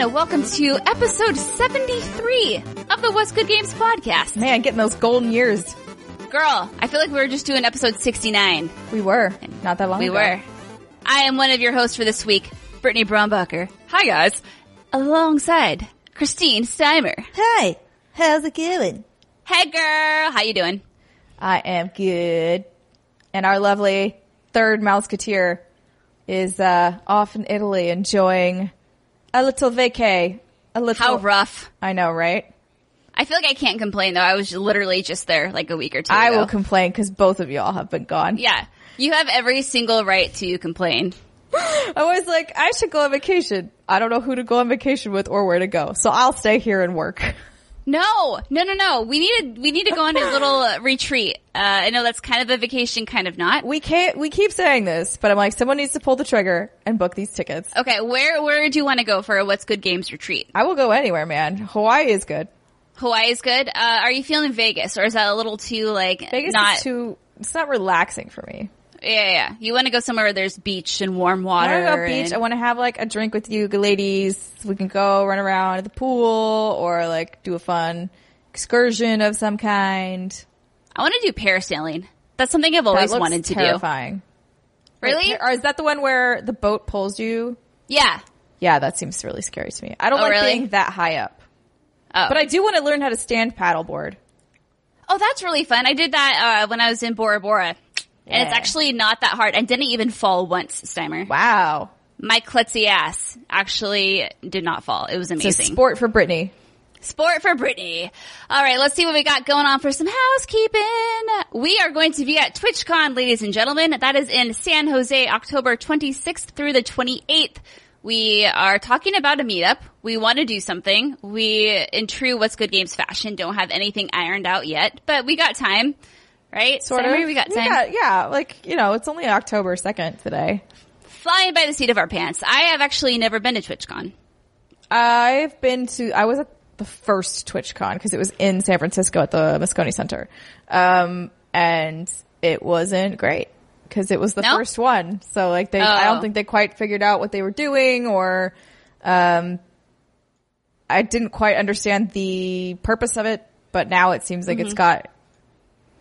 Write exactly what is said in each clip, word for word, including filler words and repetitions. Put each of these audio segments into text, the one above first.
Welcome to episode seventy-three of the What's Good Games podcast. Man, getting those golden years. Girl, I feel like we were just doing episode sixty-nine. We were. Not that long we ago. We were. I am one of your hosts for this week, Brittany Brombacher. Hi, guys. Alongside Christine Steimer. Hi. How's it going? Hey, girl. How you doing? I am good. And our lovely third Mouseketeer is uh, off in Italy enjoying... A little vacay. A little. How rough. I know, right? I feel like I can't complain, though. I was literally just there like a week or two I ago. Will complain because both of y'all have been gone. Yeah. You have every single right to complain. I was like, I should go on vacation. I don't know who to go on vacation with or where to go. So I'll stay here and work. No. No, no, no. We need to, we need to go on a little retreat. Uh, I know that's kind of a vacation, kind of not. We can't, we keep saying this, but I'm like, someone needs to pull the trigger and book these tickets. Okay. Where, where do you want to go for a What's Good Games retreat? I will go anywhere, man. Hawaii is good. Hawaii is good. Uh, are you feeling Vegas or is that a little too like, Vegas not is too, it's not relaxing for me. Yeah, yeah, yeah. You want to go somewhere where there's beach and warm water. I want to go beach. And... I want to have like a drink with you ladies. We can go run around at the pool or like do a fun excursion of some kind. I want to do parasailing. That's something I've always wanted to terrifying. Do. Really? Or is that the one where the boat pulls you? Yeah. Yeah, that seems really scary to me. I don't oh, like really? being that high up. Oh. But I do want to learn how to stand paddleboard. Oh, that's really fun. I did that uh, when I was in Bora Bora. Yeah. And it's actually not that hard. I didn't even fall once, Steimer. Wow. My klutzy ass actually did not fall. It was amazing. It's a sport for Brittany. Sport for Brittany. All right, let's see what we got going on for some housekeeping. We are going to be at TwitchCon, ladies and gentlemen. That is in San Jose, October twenty-sixth through the twenty-eighth. We are talking about a meetup. We want to do something. We, in true What's Good Games fashion, don't have anything ironed out yet, but we got time. Right? Sort Summer, of. We got time. Yeah, yeah, like, you know, it's only October second today. Flying by the seat of our pants. I have actually never been to TwitchCon. I've been to, I was at the first TwitchCon because it was in San Francisco at the Moscone Center. Um, and it wasn't great because it was the no? first one. So like they, oh. I don't think they quite figured out what they were doing or, um, I didn't quite understand the purpose of it, but now it seems like mm-hmm. it's got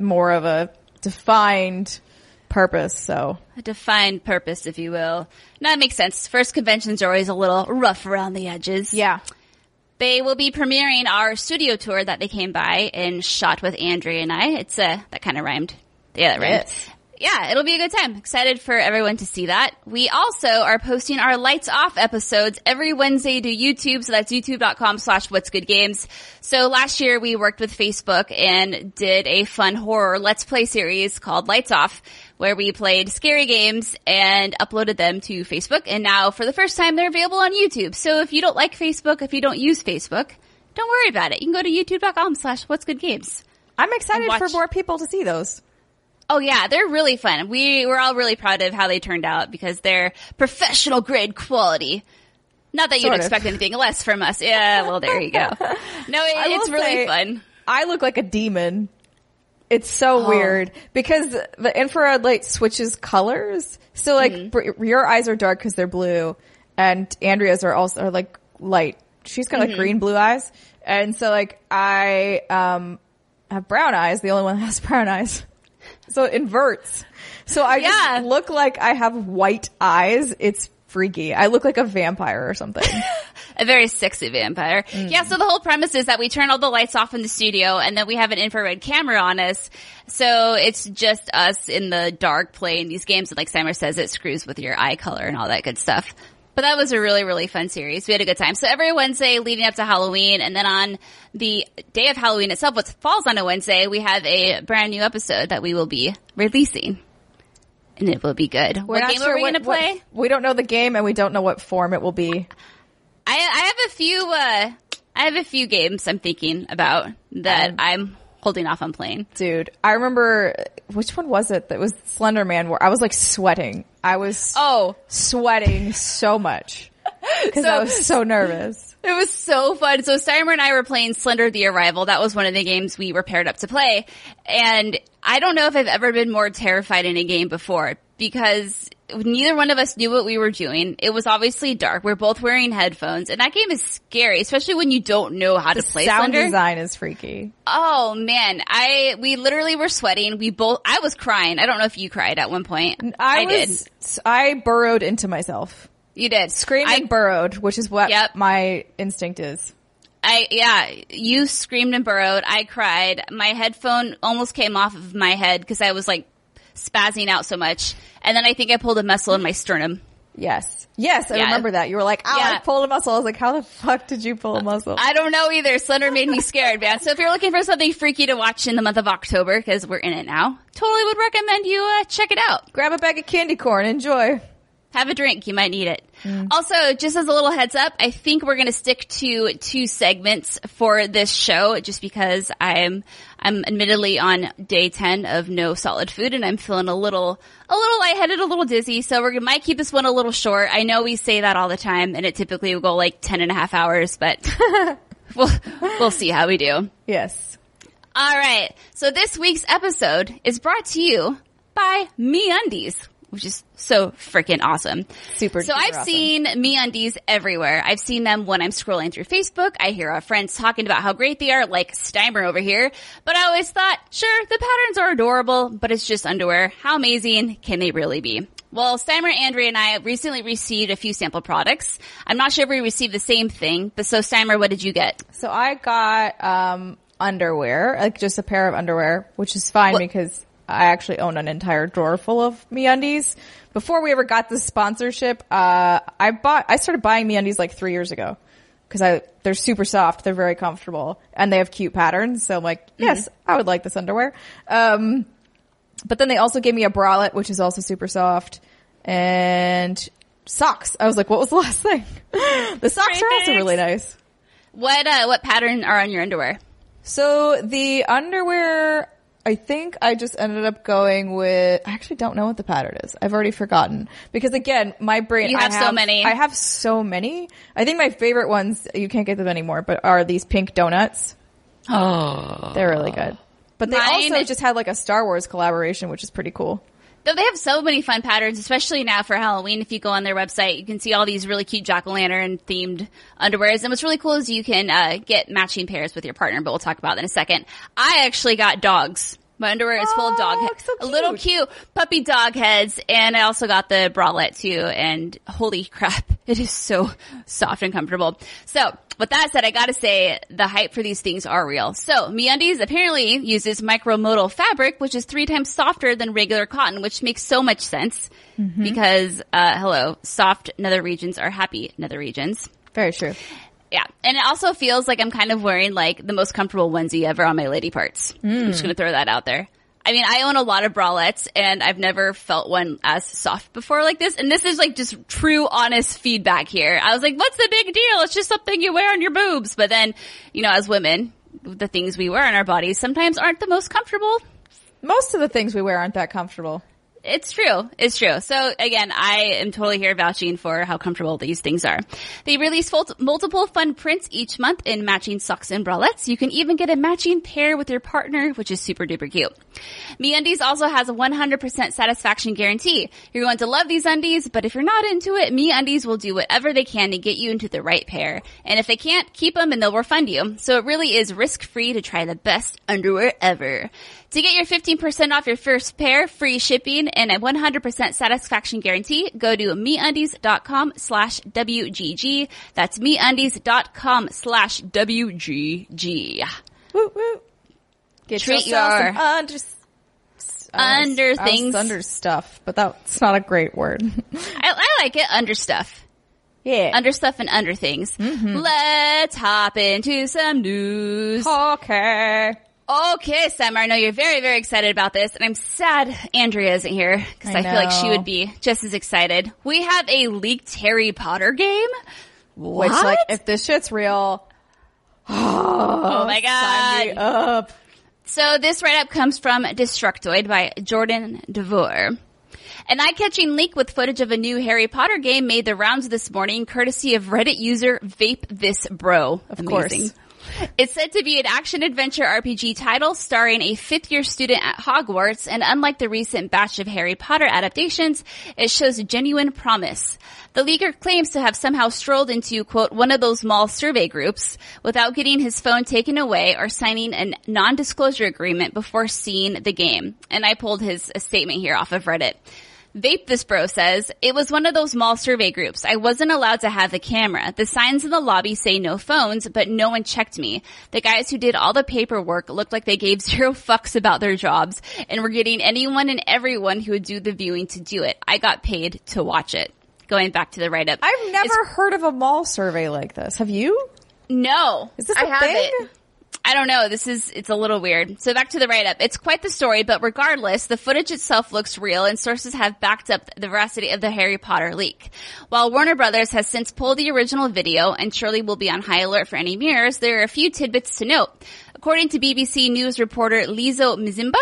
more of a defined purpose, so. A defined purpose, if you will. No, it makes sense. First conventions are always a little rough around the edges. Yeah. They will be premiering our studio tour that they came by and shot with Andrea and I. It's a, that kind of rhymed. Yeah, that rhymed. Yes. Yeah, it'll be a good time. Excited for everyone to see that. We also are posting our Lights Off episodes every Wednesday to YouTube. So that's youtube.com slash What's Good Games. So last year we worked with Facebook and did a fun horror Let's Play series called Lights Off, where we played scary games and uploaded them to Facebook. And now for the first time they're available on YouTube. So if you don't like Facebook, if you don't use Facebook, don't worry about it. You can go to youtube.com slash What's Good Games. I'm excited for more people to see those. Oh, yeah, they're really fun. We, we're all really proud of how they turned out because they're professional grade quality. Not that you'd sort expect of. anything less from us. Yeah, well, there you go. No, it, it's really say, fun. I look like a demon. It's so oh. weird because the infrared light switches colors. So, like, mm-hmm. br- your eyes are dark because they're blue, and Andrea's are also are like light. She's got mm-hmm. like green blue eyes. And so, like, I um have brown eyes, the only one that has brown eyes. So it inverts. So I yeah. just look like I have white eyes. It's freaky. I look like a vampire or something. A very sexy vampire. Mm. Yeah, so the whole premise is that we turn all the lights off in the studio and then we have an infrared camera on us. So it's just us in the dark playing these games. And like Simon says, it screws with your eye color and all that good stuff. But that was a really, really fun series. We had a good time. So every Wednesday leading up to Halloween, and then on the day of Halloween itself, which falls on a Wednesday, we have a brand new episode that we will be releasing. And it will be good. We're what not game sure are we going to play? What, we don't know the game, and we don't know what form it will be. I, I have a few uh, I have a few games I'm thinking about that um, I'm holding off on playing. Dude, I remember, which one was it? That was Slender Man, where I was like sweating. I was oh sweating so much because so, I was so nervous. It was so fun. So Steimer and I were playing Slender the Arrival. That was one of the games we were paired up to play. And I don't know if I've ever been more terrified in a game before, because neither one of us knew what we were doing. It was obviously dark. We're both wearing headphones. And that game is scary, especially when you don't know how the to play sound Slender. Design is freaky. Oh, man. I we literally were sweating. We both. I was crying. I don't know if you cried at one point. I, I was, did. I burrowed into myself. You did. Screamed I, and burrowed, which is what yep. my instinct is. I yeah, you screamed and burrowed. I cried. My headphone almost came off of my head because I was like, spazzing out so much, and then I think I pulled a muscle in my sternum. Yes, yes, I yeah. remember that. You were like, "Oh, yeah. I pulled a muscle." I was like, "How the fuck did you pull a muscle?" I don't know either. Slender made me scared, man. So if you're looking for something freaky to watch in the month of October, because we're in it now, totally would recommend you uh, check it out. Grab a bag of candy corn, enjoy. Have a drink. You might need it. Mm. Also, just as a little heads up, I think we're going to stick to two segments for this show just because I'm, I'm admittedly on day ten of no solid food and I'm feeling a little, a little lightheaded, a little dizzy. So we might keep this one a little short. I know we say that all the time and it typically will go like ten and a half hours, but we'll, we'll see how we do. Yes. All right. So this week's episode is brought to you by MeUndies, which is so freaking awesome. Super. So super I've awesome. seen MeUndies everywhere. I've seen them when I'm scrolling through Facebook. I hear our friends talking about how great they are, like Steimer over here. But I always thought, sure, the patterns are adorable, but it's just underwear. How amazing can they really be? Well, Steimer, Andrea, and I recently received a few sample products. I'm not sure if we received the same thing, but so Steimer, what did you get? So I got um underwear, like just a pair of underwear, which is fine well, because I actually own an entire drawer full of MeUndies. Before we ever got this sponsorship, uh, I bought, I started buying MeUndies like three years ago. Cause I, they're super soft. They're very comfortable and they have cute patterns. So I'm like, yes, mm-hmm. I would like this underwear. Um, but then they also gave me a bralette, which is also super soft, and socks. I was like, what was the last thing? The socks are also really nice. What, uh, what pattern are on your underwear? So the underwear, I think I just ended up going with, I actually don't know what the pattern is. I've already forgotten. Because again, my brain, you have, I have so many. I have so many. I think my favorite ones, you can't get them anymore, but are these pink donuts. Oh. They're really good. But they Mine, also just had like a Star Wars collaboration, which is pretty cool. Though they have so many fun patterns, especially now for Halloween. If you go on their website, you can see all these really cute jack-o'-lantern themed underwears. And what's really cool is you can uh, get matching pairs with your partner, but we'll talk about that in a second. I actually got dogs. My underwear is oh, full of dog heads. So little cute puppy dog heads. And I also got the bralette too. And holy crap, it is so soft and comfortable. So with that said, I gotta say the hype for these things are real. So MeUndies apparently uses micromodal fabric, which is three times softer than regular cotton, which makes so much sense mm-hmm. because, uh, hello, soft nether regions are happy nether regions. Very true. Yeah. And it also feels like I'm kind of wearing like the most comfortable onesie ever on my lady parts. Mm. I'm just going to throw that out there. I mean, I own a lot of bralettes and I've never felt one as soft before like this. And this is like just true, honest feedback here. I was like, what's the big deal? It's just something you wear on your boobs. But then, you know, as women, the things we wear on our bodies sometimes aren't the most comfortable. Most of the things we wear aren't that comfortable. It's true. It's true. So, again, I am totally here vouching for how comfortable these things are. They release ful- multiple fun prints each month in matching socks and bralettes. You can even get a matching pair with your partner, which is super duper cute. MeUndies also has a one hundred percent satisfaction guarantee. You're going to love these undies, but if you're not into it, MeUndies will do whatever they can to get you into the right pair. And if they can't, keep them and they'll refund you. So it really is risk-free to try the best underwear ever. To get your fifteen percent off your first pair, free shipping, and a one hundred percent satisfaction guarantee, go to MeUndies.com slash WGG. That's MeUndies.com slash WGG. Woo, woo. Get Treat yourself your some under, under uh, things. Under stuff, but that's not a great word. I, I like it, under stuff. Yeah. Under stuff and under things. Mm-hmm. Let's hop into some news. Okay. Okay, Summer, I know you're very, very excited about this, and I'm sad Andrea isn't here, because I, I feel like she would be just as excited. We have a leaked Harry Potter game. What? Which, like, if this shit's real, oh, oh my God. Sign me up. So this write-up comes from Destructoid by Jordan DeVore. An eye-catching leak with footage of a new Harry Potter game made the rounds this morning, courtesy of Reddit user VapeThisBro. Of Amazing. Course. It's said to be an action-adventure R P G title starring a fifth-year student at Hogwarts, and unlike the recent batch of Harry Potter adaptations, it shows genuine promise. The leaker claims to have somehow strolled into, quote, one of those mall survey groups without getting his phone taken away or signing a non-disclosure agreement before seeing the game. And I pulled his statement here off of Reddit. VapeThisBro says, it was one of those mall survey groups. I wasn't allowed to have the camera. The signs in the lobby say no phones, but no one checked me. The guys who did all the paperwork looked like they gave zero fucks about their jobs and were getting anyone and everyone who would do the viewing to do it. I got paid to watch it. Going back to the write-up. I've never it's- heard of a mall survey like this. Have you? No. Is this I a have thing? It. I don't know. This is, it's a little weird. So back to the write-up. It's quite the story, but regardless, the footage itself looks real and sources have backed up the veracity of the Harry Potter leak. While Warner Brothers has since pulled the original video and surely will be on high alert for any mirrors, there are a few tidbits to note. According to B B C News reporter Lizo Mzimba,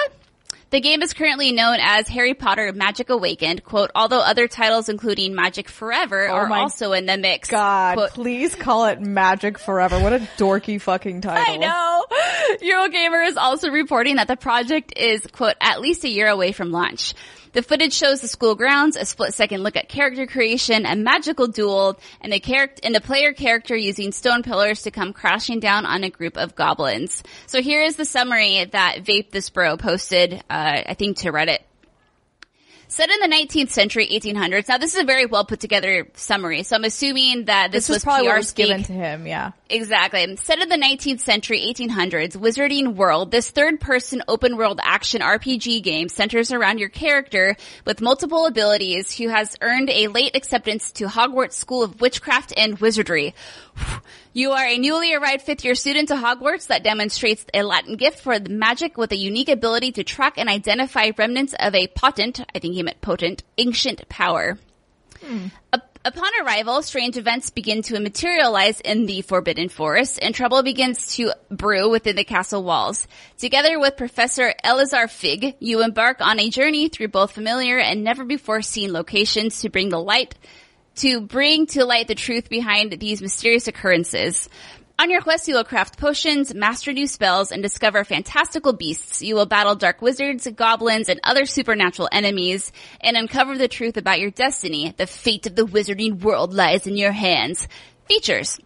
the game is currently known as Harry Potter Magic Awakened, quote, although other titles including Magic Forever oh are also in the mix. God, quote, please call it Magic Forever. What a dorky fucking title. I know. Eurogamer is also reporting that the project is, quote, at least a year away from launch. The footage shows the school grounds, a split-second look at character creation, a magical duel, and a character and a player character using stone pillars to come crashing down on a group of goblins. So here is the summary that VapeThisBro posted, uh, I think, to Reddit. Set in the nineteenth century, eighteen hundreds. Now, this is a very well put together summary, so I'm assuming that this, this was probably P R what was speak. Given to him. Yeah, exactly. Set in the nineteenth century, eighteen hundreds, Wizarding World. This third-person open-world action R P G game centers around your character with multiple abilities who has earned a late acceptance to Hogwarts School of Witchcraft and Wizardry. You are a newly arrived fifth-year student to Hogwarts that demonstrates a Latin gift for magic with a unique ability to track and identify remnants of a potent, I think he meant potent, ancient power. Hmm. A- Upon arrival, strange events begin to materialize in the Forbidden Forest, and trouble begins to brew within the castle walls. Together with Professor Eleazar Fig, you embark on a journey through both familiar and never-before-seen locations to bring the light... to bring to light the truth behind these mysterious occurrences. On your quest, you will craft potions, master new spells, and discover fantastical beasts. You will battle dark wizards, goblins, and other supernatural enemies, and uncover the truth about your destiny. The fate of the wizarding world lies in your hands. Features.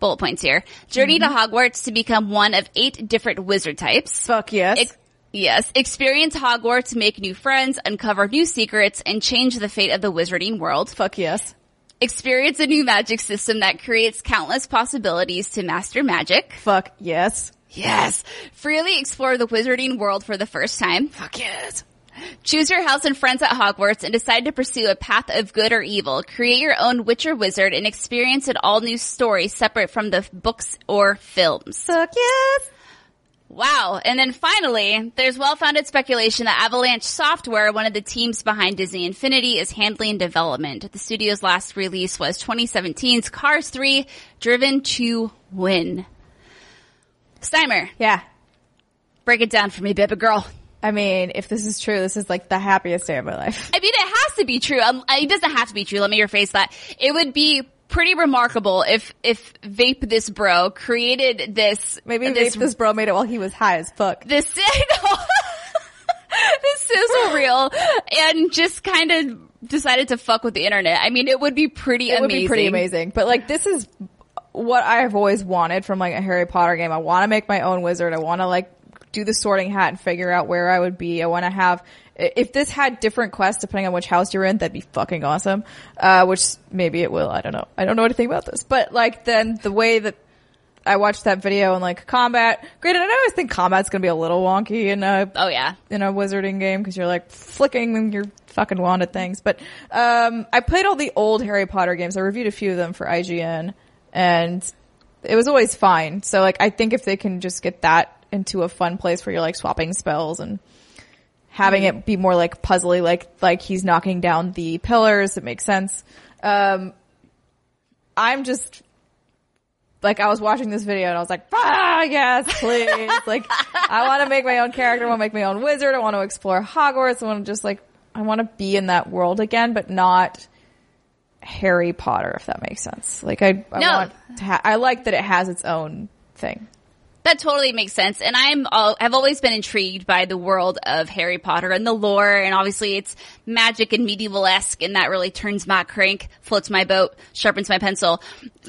Bullet points here. Journey mm-hmm. to Hogwarts to become one of eight different wizard types. Fuck yes. Ex- Yes, experience Hogwarts, make new friends, uncover new secrets, and change the fate of the wizarding world. Fuck yes. Experience a new magic system that creates countless possibilities to master magic. Fuck yes. Yes. Freely explore the wizarding world for the first time. Fuck yes. Choose your house and friends at Hogwarts and decide to pursue a path of good or evil. Create your own witch or wizard and experience an all-new story separate from the books or films. Fuck yes. Wow. And then finally, there's well-founded speculation that Avalanche Software, one of the teams behind Disney Infinity, is handling development. The studio's last release was twenty seventeen's Cars three, Driven to Win. Steimer. Yeah. Break it down for me, baby girl. I mean, if this is true, this is like the happiest day of my life. I mean, it has to be true. Um, it doesn't have to be true. Let me rephrase that. It would be... pretty remarkable if if VapeThisBro created this. Maybe this, VapeThisBro made it while he was high as fuck. This this sizzle reel and just kind of decided to fuck with the internet. I mean, it would be pretty. It amazing. Would be pretty amazing. But like, this is what I have always wanted from like a Harry Potter game. I want to make my own wizard. I want to like do the Sorting Hat and figure out where I would be. I want to have. If this had different quests depending on which house you're in, that'd be fucking awesome. Uh, which maybe it will. I don't know. I don't know anything about this. But like then the way that I watched that video and like combat. Granted, I always think combat's gonna be a little wonky in a oh yeah in a wizarding game because you're like flicking your fucking wand at things. But um, I played all the old Harry Potter games. I reviewed a few of them for I G N, and it was always fine. So like I think if they can just get that into a fun place where you're like swapping spells and having it be more like puzzly, like like he's knocking down the pillars, it makes sense. Um, I'm just. Like, I was watching this video, and I was like, ah, yes, please. Like, I want to make my own character. I want to make my own wizard. I want to explore Hogwarts. I want to just, like, I want to be in that world again, but not Harry Potter, if that makes sense. Like, I, I no. want to ha- I like that it has its own thing. That totally makes sense. And I'm all, I've always been intrigued by the world of Harry Potter and the lore. And obviously it's magic and medieval-esque, and that really turns my crank, floats my boat, sharpens my pencil.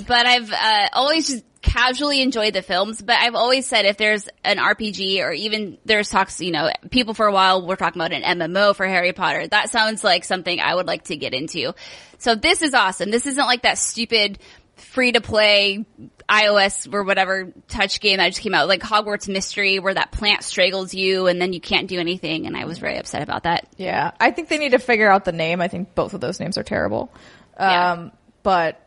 But I've uh, always just casually enjoyed the films. But I've always said if there's an R P G or even there's talks, you know, people for a while were talking about an M M O for Harry Potter. That sounds like something I would like to get into. So this is awesome. This isn't like that stupid free-to-play iOS or whatever touch game that just came out, like Hogwarts Mystery, where that plant strangles you and then you can't do anything, and I was very upset about that. Yeah, I think they need to figure out the name. I think both of those names are terrible. Yeah. Um but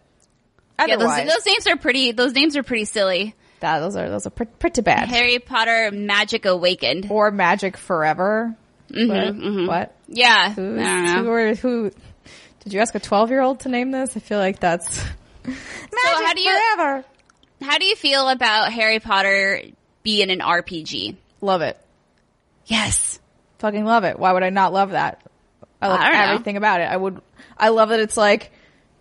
otherwise, yeah, those, those names are pretty. Those names are pretty silly. That those are those are pretty, pretty bad. Harry Potter Magic Awakened or Magic Forever. Mm-hmm, what? Mm-hmm. what? Yeah. Who's, I don't know. Who, are, who? Did you ask a twelve-year-old to name this? I feel like that's. Magic so how do you, forever. How do you feel about Harry Potter being an R P G? Love it. Yes. Fucking love it. Why would I not love that? I love I everything know. about it. I would, I love that it's like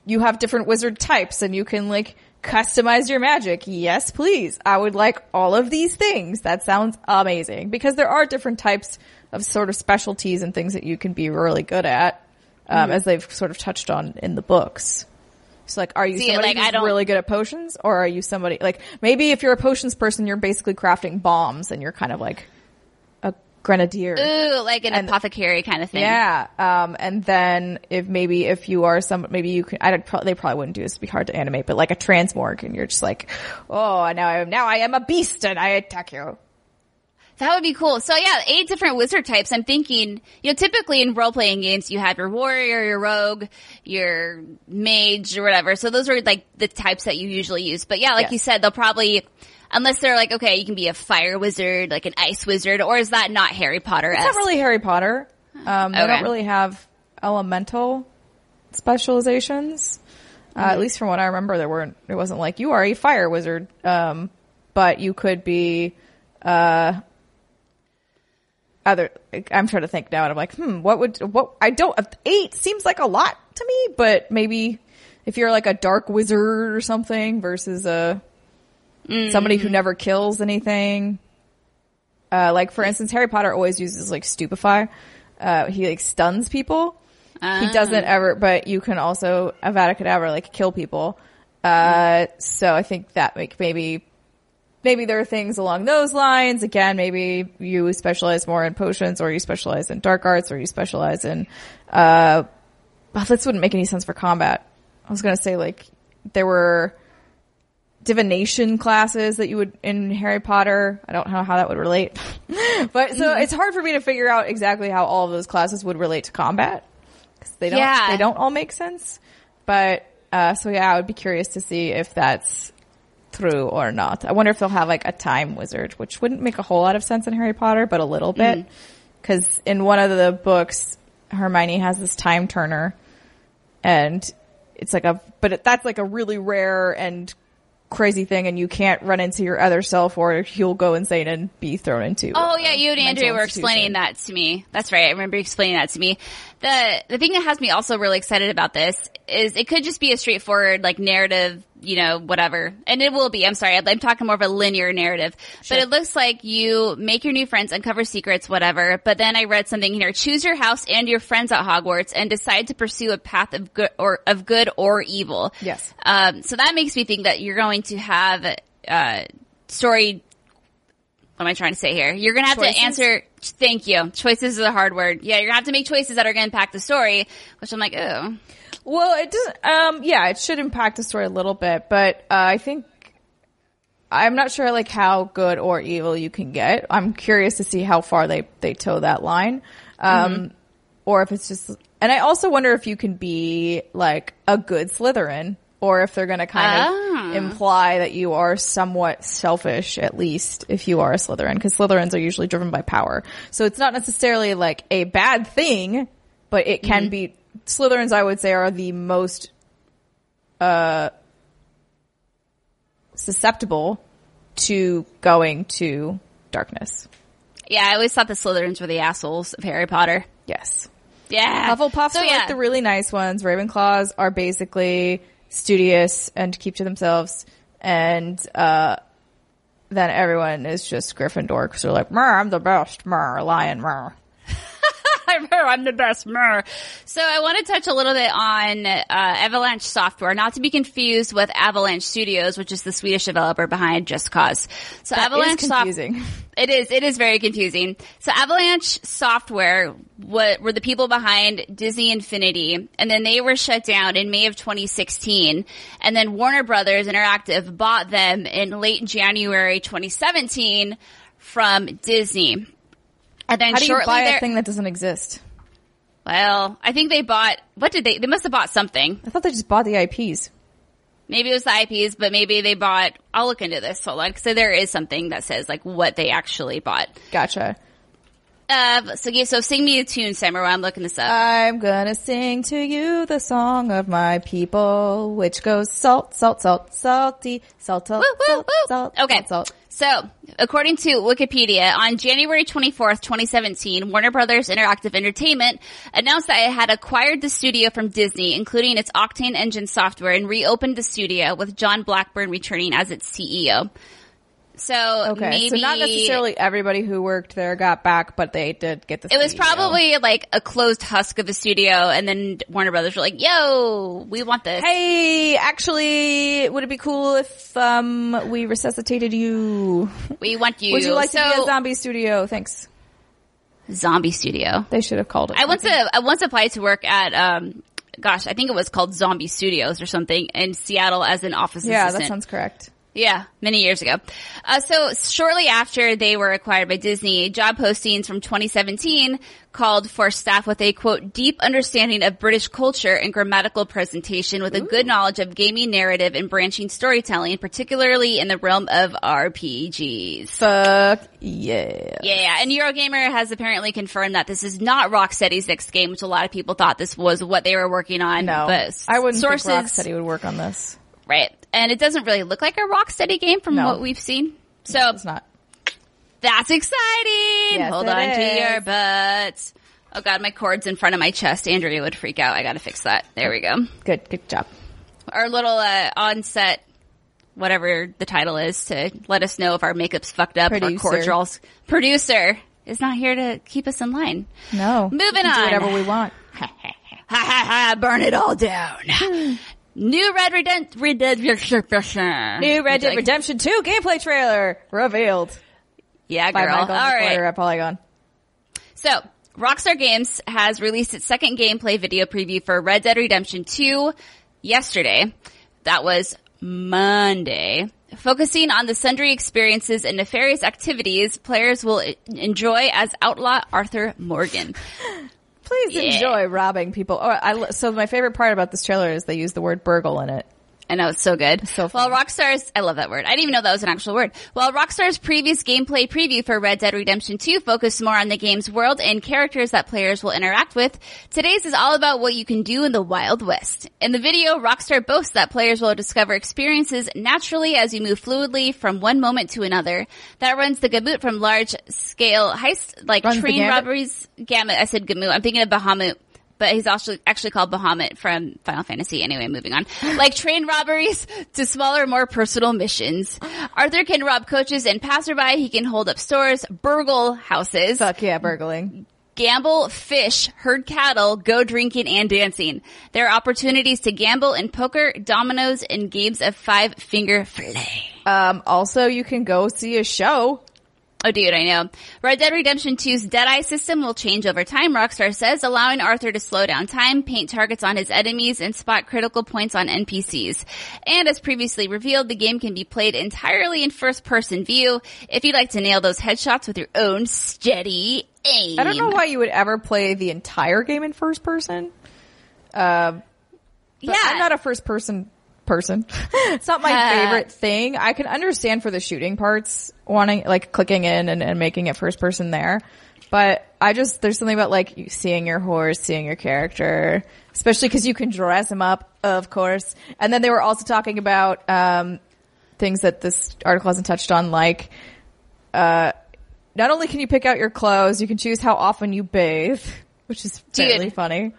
you have different wizard types and you can like customize your magic. Yes, please. I would like all of these things. That sounds amazing because there are different types of sort of specialties and things that you can be really good at, um, mm. as they've sort of touched on in the books. So like, are you See, somebody like, who's I don't... really good at potions, or are you somebody like maybe if you're a potions person, you're basically crafting bombs and you're kind of like a grenadier, ooh, like an and, apothecary kind of thing. Yeah. Um, and then if maybe if you are some, maybe you can. I don't. Pro- they probably wouldn't do this. It'd be hard to animate, but like a transmorg, and you're just like, oh, now I am now I am a beast and I attack you. That would be cool. So yeah, eight different wizard types. I'm thinking, you know, typically in role-playing games, you have your warrior, your rogue, your mage, or whatever. So those are like the types that you usually use. But yeah, like yes. you said, they'll probably, unless they're like, okay, you can be a fire wizard, like an ice wizard, or is that not Harry Potter? It's not really Harry Potter. Um, okay. They don't really have elemental specializations. Mm-hmm. Uh, at least from what I remember, there weren't. It wasn't like you are a fire wizard, um, but you could be. Uh, Other, I'm trying to think now, and I'm like, hmm, what would what? I don't. Eight seems like a lot to me, but maybe if you're like a dark wizard or something versus a mm. somebody who never kills anything. Uh, like for instance, Harry Potter always uses like stupefy. Uh, he like stuns people. Uh. He doesn't ever, but you can also Avada Kedavra like kill people. Uh, mm. so I think that like maybe. Maybe there are things along those lines. Again, maybe you specialize more in potions, or you specialize in dark arts, or you specialize in, uh, well, this wouldn't make any sense for combat. I was gonna say, like, there were divination classes that you would, in Harry Potter. I don't know how that would relate. But, so it's hard for me to figure out exactly how all of those classes would relate to combat. Cause they don't, yeah. they don't all make sense. But, uh, so yeah, I would be curious to see if that's, through or not. I wonder if they'll have like a time wizard, which wouldn't make a whole lot of sense in Harry Potter, but a little bit. Mm. Cause in one of the books, Hermione has this time turner, and it's like a, but it, that's like a really rare and crazy thing, and you can't run into your other self or you'll go insane and be thrown into. Oh yeah, you and Andrea were explaining that to me. That's right. I remember explaining that to me. The, the thing that has me also really excited about this is it could just be a straightforward like narrative, you know, whatever. And it will be. I'm sorry. I'm talking more of a linear narrative. Sure. But it looks like you make your new friends, uncover secrets, whatever. But then I read something here. Choose your house and your friends at Hogwarts and decide to pursue a path of good or of good or evil. Yes. Um, so that makes me think that you're going to have uh story. What am I trying to say here? You're going to have choices? to answer. Thank you. Choices is a hard word. Yeah. You're going to have to make choices that are going to impact the story, which I'm like, oh. Well, it doesn't, um, yeah, it should impact the story a little bit, but, uh, I think I'm not sure like how good or evil you can get. I'm curious to see how far they, they toe that line. Um, mm-hmm. Or if it's just, and I also wonder if you can be like a good Slytherin, or if they're going to kind ah. of imply that you are somewhat selfish, at least if you are a Slytherin, because Slytherins are usually driven by power. So it's not necessarily like a bad thing, but it can mm-hmm. be. Slytherins, I would say, are the most uh susceptible to going to darkness. Yeah, I always thought the Slytherins were the assholes of Harry Potter. Yes. Yeah. Hufflepuffs so, are yeah. like the really nice ones. Ravenclaws are basically studious and keep to themselves. And uh then everyone is just Gryffindor because they're like, I'm the best, mer, lion, mer. I'm the best. So I want to touch a little bit on uh, Avalanche Software, not to be confused with Avalanche Studios, which is the Swedish developer behind Just Cause. So that Avalanche is confusing. Sof- it is. It is very confusing. So Avalanche Software what, were the people behind Disney Infinity, and then they were shut down in May of twenty sixteen, and then Warner Brothers Interactive bought them in late January twenty seventeen from Disney. And then how do you buy a thing that doesn't exist? Well, I think they bought... What did they... They must have bought something. I thought they just bought the I Ps. Maybe it was the I Ps, but maybe they bought... I'll look into this. Hold on. So there is something that says, like, what they actually bought. Gotcha. Uh, so, yeah, so sing me a tune, Summer, while I'm looking this up. I'm gonna sing to you the song of my people, which goes salt, salt, salt, salty, salt, salt, woo, salt, woo, salt, woo. Salt, okay. Salt. So, according to Wikipedia, on January twenty-fourth, twenty seventeen, Warner Brothers Interactive Entertainment announced that it had acquired the studio from Disney, including its Octane Engine software, and reopened the studio with John Blackburn returning as its C E O. So okay, maybe so not necessarily everybody who worked there got back, but they did get the studio. It was probably like a closed husk of a studio, and then Warner Brothers were like, yo, we want this. Hey, actually, would it be cool if um we resuscitated you? We want you. Would you like so, to be a zombie studio? Thanks. Zombie studio. They should have called it. I once, a, I once applied to work at... um gosh, I think it was called Zombie Studios or something in Seattle as an office yeah, assistant. Yeah, that sounds correct. Yeah, many years ago. Uh, so shortly after they were acquired by Disney, job postings from twenty seventeen called for staff with a, quote, deep understanding of British culture and grammatical presentation with Ooh. a good knowledge of gaming narrative and branching storytelling, particularly in the realm of R P Gs. Fuck yeah. Yeah, and Eurogamer has apparently confirmed that this is not Rocksteady's next game, which a lot of people thought this was what they were working on. No, but I wouldn't sources, think Rocksteady would work on this. Right. And it doesn't really look like a Rocksteady game from no. what we've seen. So no, it's not. That's exciting. Yes, hold on is. to your butts. Oh God, my cord's in front of my chest. Andrea would freak out. I gotta fix that. There we go. Good. Good job. Our little uh, onset, whatever the title is, to let us know if our makeup's fucked up. Producer. Our cords are all producer is not here to keep us in line. No. Moving we can on. Do whatever we want. Ha ha ha! Burn it all down. New Red Redemption Red Dead New Red Dead Redemption Two gameplay trailer revealed. Yeah, girl. All right. At Polygon. So, Rockstar Games has released its second gameplay video preview for Red Dead Redemption Two yesterday. That was Monday. Focusing on the sundry experiences and nefarious activities players will enjoy as outlaw Arthur Morgan. Please yeah. enjoy robbing people. Oh, I, so my favorite part about this trailer is they use the word burgle in it. I know, it's so good. It's so fun. Well, Rockstar's, I love that word. I didn't even know that was an actual word. Well, Rockstar's previous gameplay preview for Red Dead Redemption two focused more on the game's world and characters that players will interact with. Today's is all about what you can do in the Wild West. In the video, Rockstar boasts that players will discover experiences naturally as you move fluidly from one moment to another. That runs the gamut from large-scale heist, like runs train robberies. Gamut. I said gamut. I'm thinking of Bahamut. But he's also actually called Bahamut from Final Fantasy. Anyway, moving on. Like train robberies to smaller, more personal missions. Arthur can rob coaches and passerby. He can hold up stores, burgle houses. Fuck yeah, burgling. Gamble, fish, herd cattle, go drinking, and dancing. There are opportunities to gamble in poker, dominoes, and games of five-finger fillet. Um, also, you can go see a show. Oh, dude, I know. Red Dead Redemption two's Deadeye system will change over time, Rockstar says, allowing Arthur to slow down time, paint targets on his enemies, and spot critical points on N P Cs. And as previously revealed, the game can be played entirely in first-person view if you'd like to nail those headshots with your own steady aim. I don't know why you would ever play the entire game in first-person. Uh, yeah. I'm not a first-person person. It's not my uh, favorite thing. I can understand for the shooting parts, wanting, like, clicking in and, and making it first person there. But I just, there's something about, like, seeing your horse, seeing your character, especially because you can dress him up, of course. And then they were also talking about um things that this article hasn't touched on, like uh not only can you pick out your clothes, you can choose how often you bathe, which is really funny.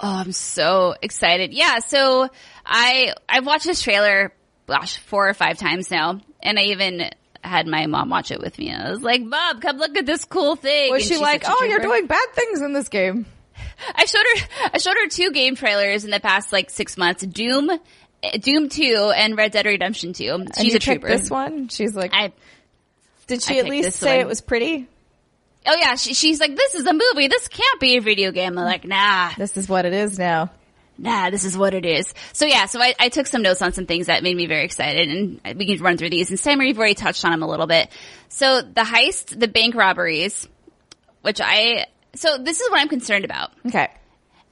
Oh, I'm so excited. Yeah, so I, I've watched this trailer, gosh, four or five times now. And I even had my mom watch it with me. And I was like, Mom, come look at this cool thing. Was she, she like, oh, you're doing bad things in this game? I showed her, I showed her two game trailers in the past, like, six months. Doom, Doom two and Red Dead Redemption two. She's a trooper. This one? She's like, I, did she I at least say one. It was pretty? Oh yeah, she, she's like, this is a movie. This can't be a video game. I'm like, nah. This is what it is now. Nah, this is what it is. So yeah, so I, I took some notes on some things that made me very excited, and we can run through these. And Steimer, you've already touched on them a little bit. So the heist, the bank robberies, which I, so this is what I'm concerned about. Okay.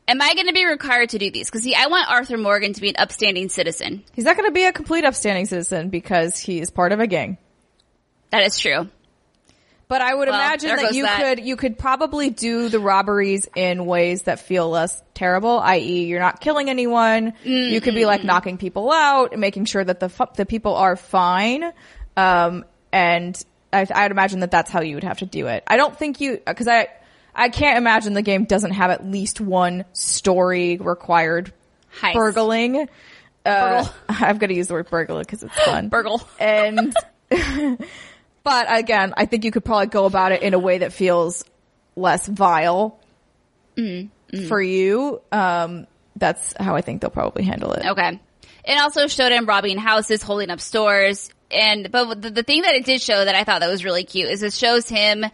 Am I going to be required to do these? Because see, I want Arthur Morgan to be an upstanding citizen. He's not going to be a complete upstanding citizen because he is part of a gang. That is true. But I would well, imagine that you that. could you could probably do the robberies in ways that feel less terrible, that is you're not killing anyone. Mm-hmm. You could be like knocking people out and making sure that the fu- the people are fine. Um and I I'd imagine that that's how you would have to do it. I don't think you cuz I I can't imagine the game doesn't have at least one story required heist. burgling. Uh, Burgle. I'm going to use the word burglar cuz it's fun. Burgle. And but again, I think you could probably go about it in a way that feels less vile mm, mm. for you. Um, that's how I think they'll probably handle it. Okay. It also showed him robbing houses, holding up stores. And, but the, the thing that it did show that I thought that was really cute is it shows him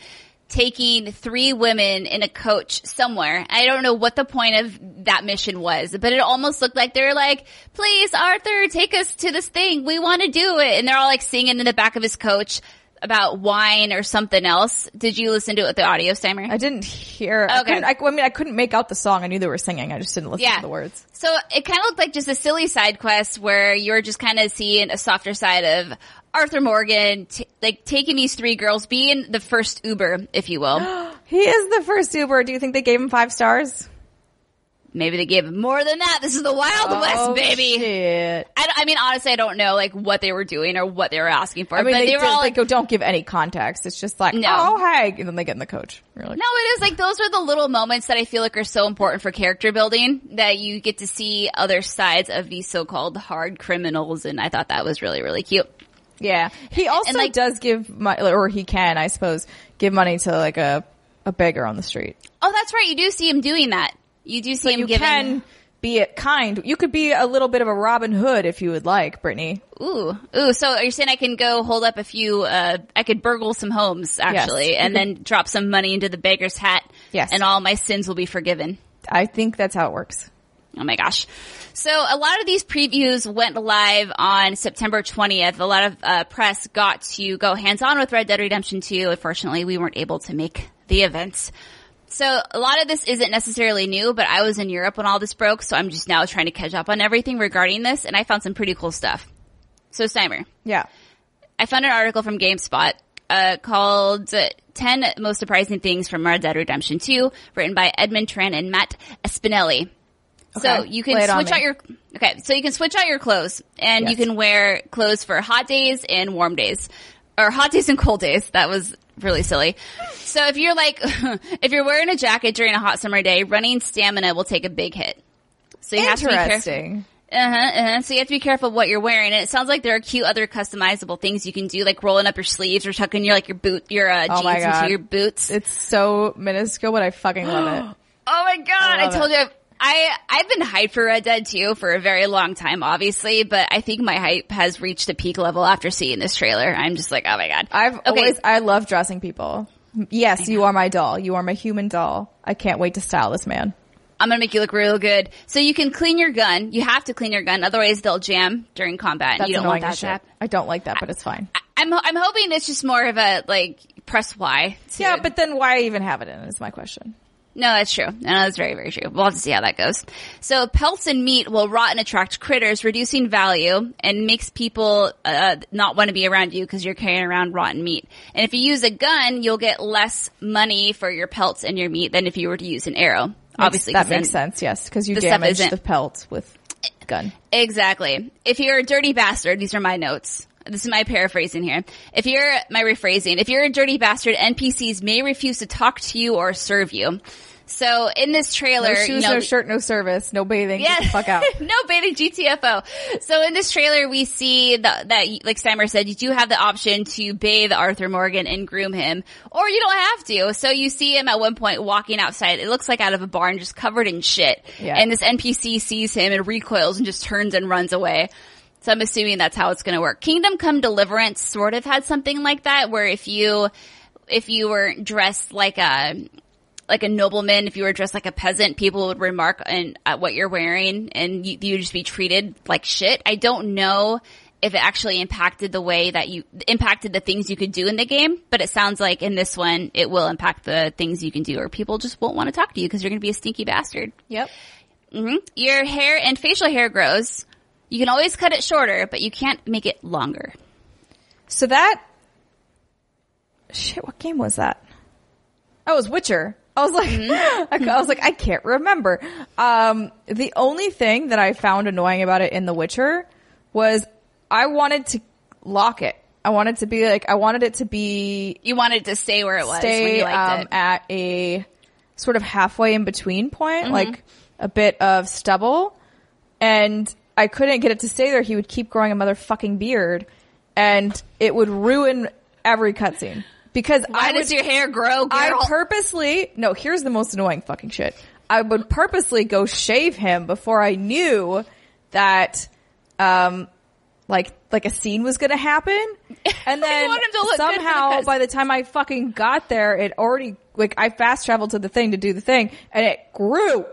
taking three women in a coach somewhere. I don't know what the point of that mission was, but it almost looked like they're like, please, Arthur, take us to this thing. We want to do it. And they're all like singing in the back of his coach about wine or something else. Did you listen to it with the audio, Steimer? I didn't hear. Okay. I, I, I mean, I couldn't make out the song. I knew they were singing. I just didn't listen yeah. to the words. So it kind of looked like just a silly side quest where you're just kind of seeing a softer side of Arthur Morgan, t- like taking these three girls, being the first Uber, if you will. He is the first Uber. Do you think they gave him five stars? Maybe they gave him more than that. This is the Wild oh, West, baby. Shit. I, I mean, honestly, I don't know like what they were doing or what they were asking for. I mean, but they, they were did, all like, "Oh, don't give any context." It's just like, no. "Oh, hey," and then they get in the coach. Like, no, it is like those are the little moments that I feel like are so important for character building, that you get to see other sides of these so-called hard criminals, and I thought that was really, really cute. Yeah, he also and, like, does give money, or he can, I suppose, give money to like a a beggar on the street. Oh, that's right. You do see him doing that. You do see so him you giving. Can be it kind. You could be a little bit of a Robin Hood if you would like, Brittany. Ooh, ooh. So are you saying I can go hold up a few? Uh, I could burgle some homes actually, yes. and then drop some money into the beggar's hat. Yes, and all my sins will be forgiven. I think that's how it works. Oh my gosh. So a lot of these previews went live on September twentieth. A lot of uh, press got to go hands on with Red Dead Redemption two. Unfortunately, we weren't able to make the event. So a lot of this isn't necessarily new, but I was in Europe when all this broke, so I'm just now trying to catch up on everything regarding this, and I found some pretty cool stuff. So, Steimer. Yeah. I found an article from GameSpot uh, called ten Most Surprising Things from Red Dead Redemption two, written by Edmund Tran and Matt Espinelli. Okay. So you can switch out your okay. So you can switch out your clothes, and yes. you can wear clothes for hot days and warm days, or hot days and cold days. That was really silly. So if you're like, if you're wearing a jacket during a hot summer day, running stamina will take a big hit. So you have to be careful. Uh-huh, uh-huh. So you have to be careful what you're wearing. And it sounds like there are cute other customizable things you can do, like rolling up your sleeves or tucking your like your boot, your uh, oh jeans into your boots. It's so minuscule, but I fucking love it. Oh my god! I, I told it. you. I've, I, I've been hyped for Red Dead Two for a very long time, obviously, but I think my hype has reached a peak level after seeing this trailer. I'm just like, oh my God. I've okay. always, I love dressing people. Yes, you are my doll. You are my human doll. I can't wait to style this man. I'm going to make you look real good. So you can clean your gun. You have to clean your gun. Otherwise, they'll jam during combat. That's you don't want that to happen. I don't like that, but it's fine. I, I'm I'm hoping it's just more of a, like, press Y. To, yeah, but then why even have it in is my question. No, that's true. No, that's very, very true. We'll have to see how that goes. So pelts and meat will rot and attract critters, reducing value, and makes people uh, not want to be around you because you're carrying around rotten meat. And if you use a gun, you'll get less money for your pelts and your meat than if you were to use an arrow. Obviously, that makes sense, yes, because you damage the pelt with gun. Exactly. If you're a dirty bastard, these are my notes. This is my paraphrasing here. If you're my rephrasing, if you're a dirty bastard, N P Cs may refuse to talk to you or serve you. So in this trailer, no shoes, you know, no shirt, no service, no bathing. Yeah, get the fuck out. No bathing, G T F O. So in this trailer, we see that, that, like Steimer said, you do have the option to bathe Arthur Morgan and groom him, or you don't have to. So you see him at one point walking outside. It looks like out of a barn, just covered in shit. Yeah. And this N P C sees him and recoils and just turns and runs away. So I'm assuming that's how it's going to work. Kingdom Come Deliverance sort of had something like that, where if you if you were dressed like a like a nobleman, if you were dressed like a peasant, people would remark on uh, what you're wearing, and you you'd just be treated like shit. I don't know if it actually impacted the way that you impacted the things you could do in the game, but it sounds like in this one it will impact the things you can do, or people just won't want to talk to you because you're going to be a stinky bastard. Yep. Mm-hmm. Your hair and facial hair grows. You can always cut it shorter, but you can't make it longer. So that... Shit, what game was that? Oh, it was Witcher. I was like, mm-hmm. I was like, I can't remember. Um, the only thing that I found annoying about it in The Witcher was I wanted to lock it. I wanted to be like, I wanted it to be... You wanted to stay where it was stay, when you liked um, it. At a sort of halfway in between point, mm-hmm. like a bit of stubble. And... I couldn't get it to stay there. He would keep growing a motherfucking beard, and it would ruin every cutscene. Because Why I would, does your hair grow, girl? I purposely... No, here's the most annoying fucking shit. I would purposely go shave him before I knew that, um, like, like a scene was gonna happen. And then somehow, the by the time I fucking got there, it already... Like, I fast-traveled to the thing to do the thing, and it grew...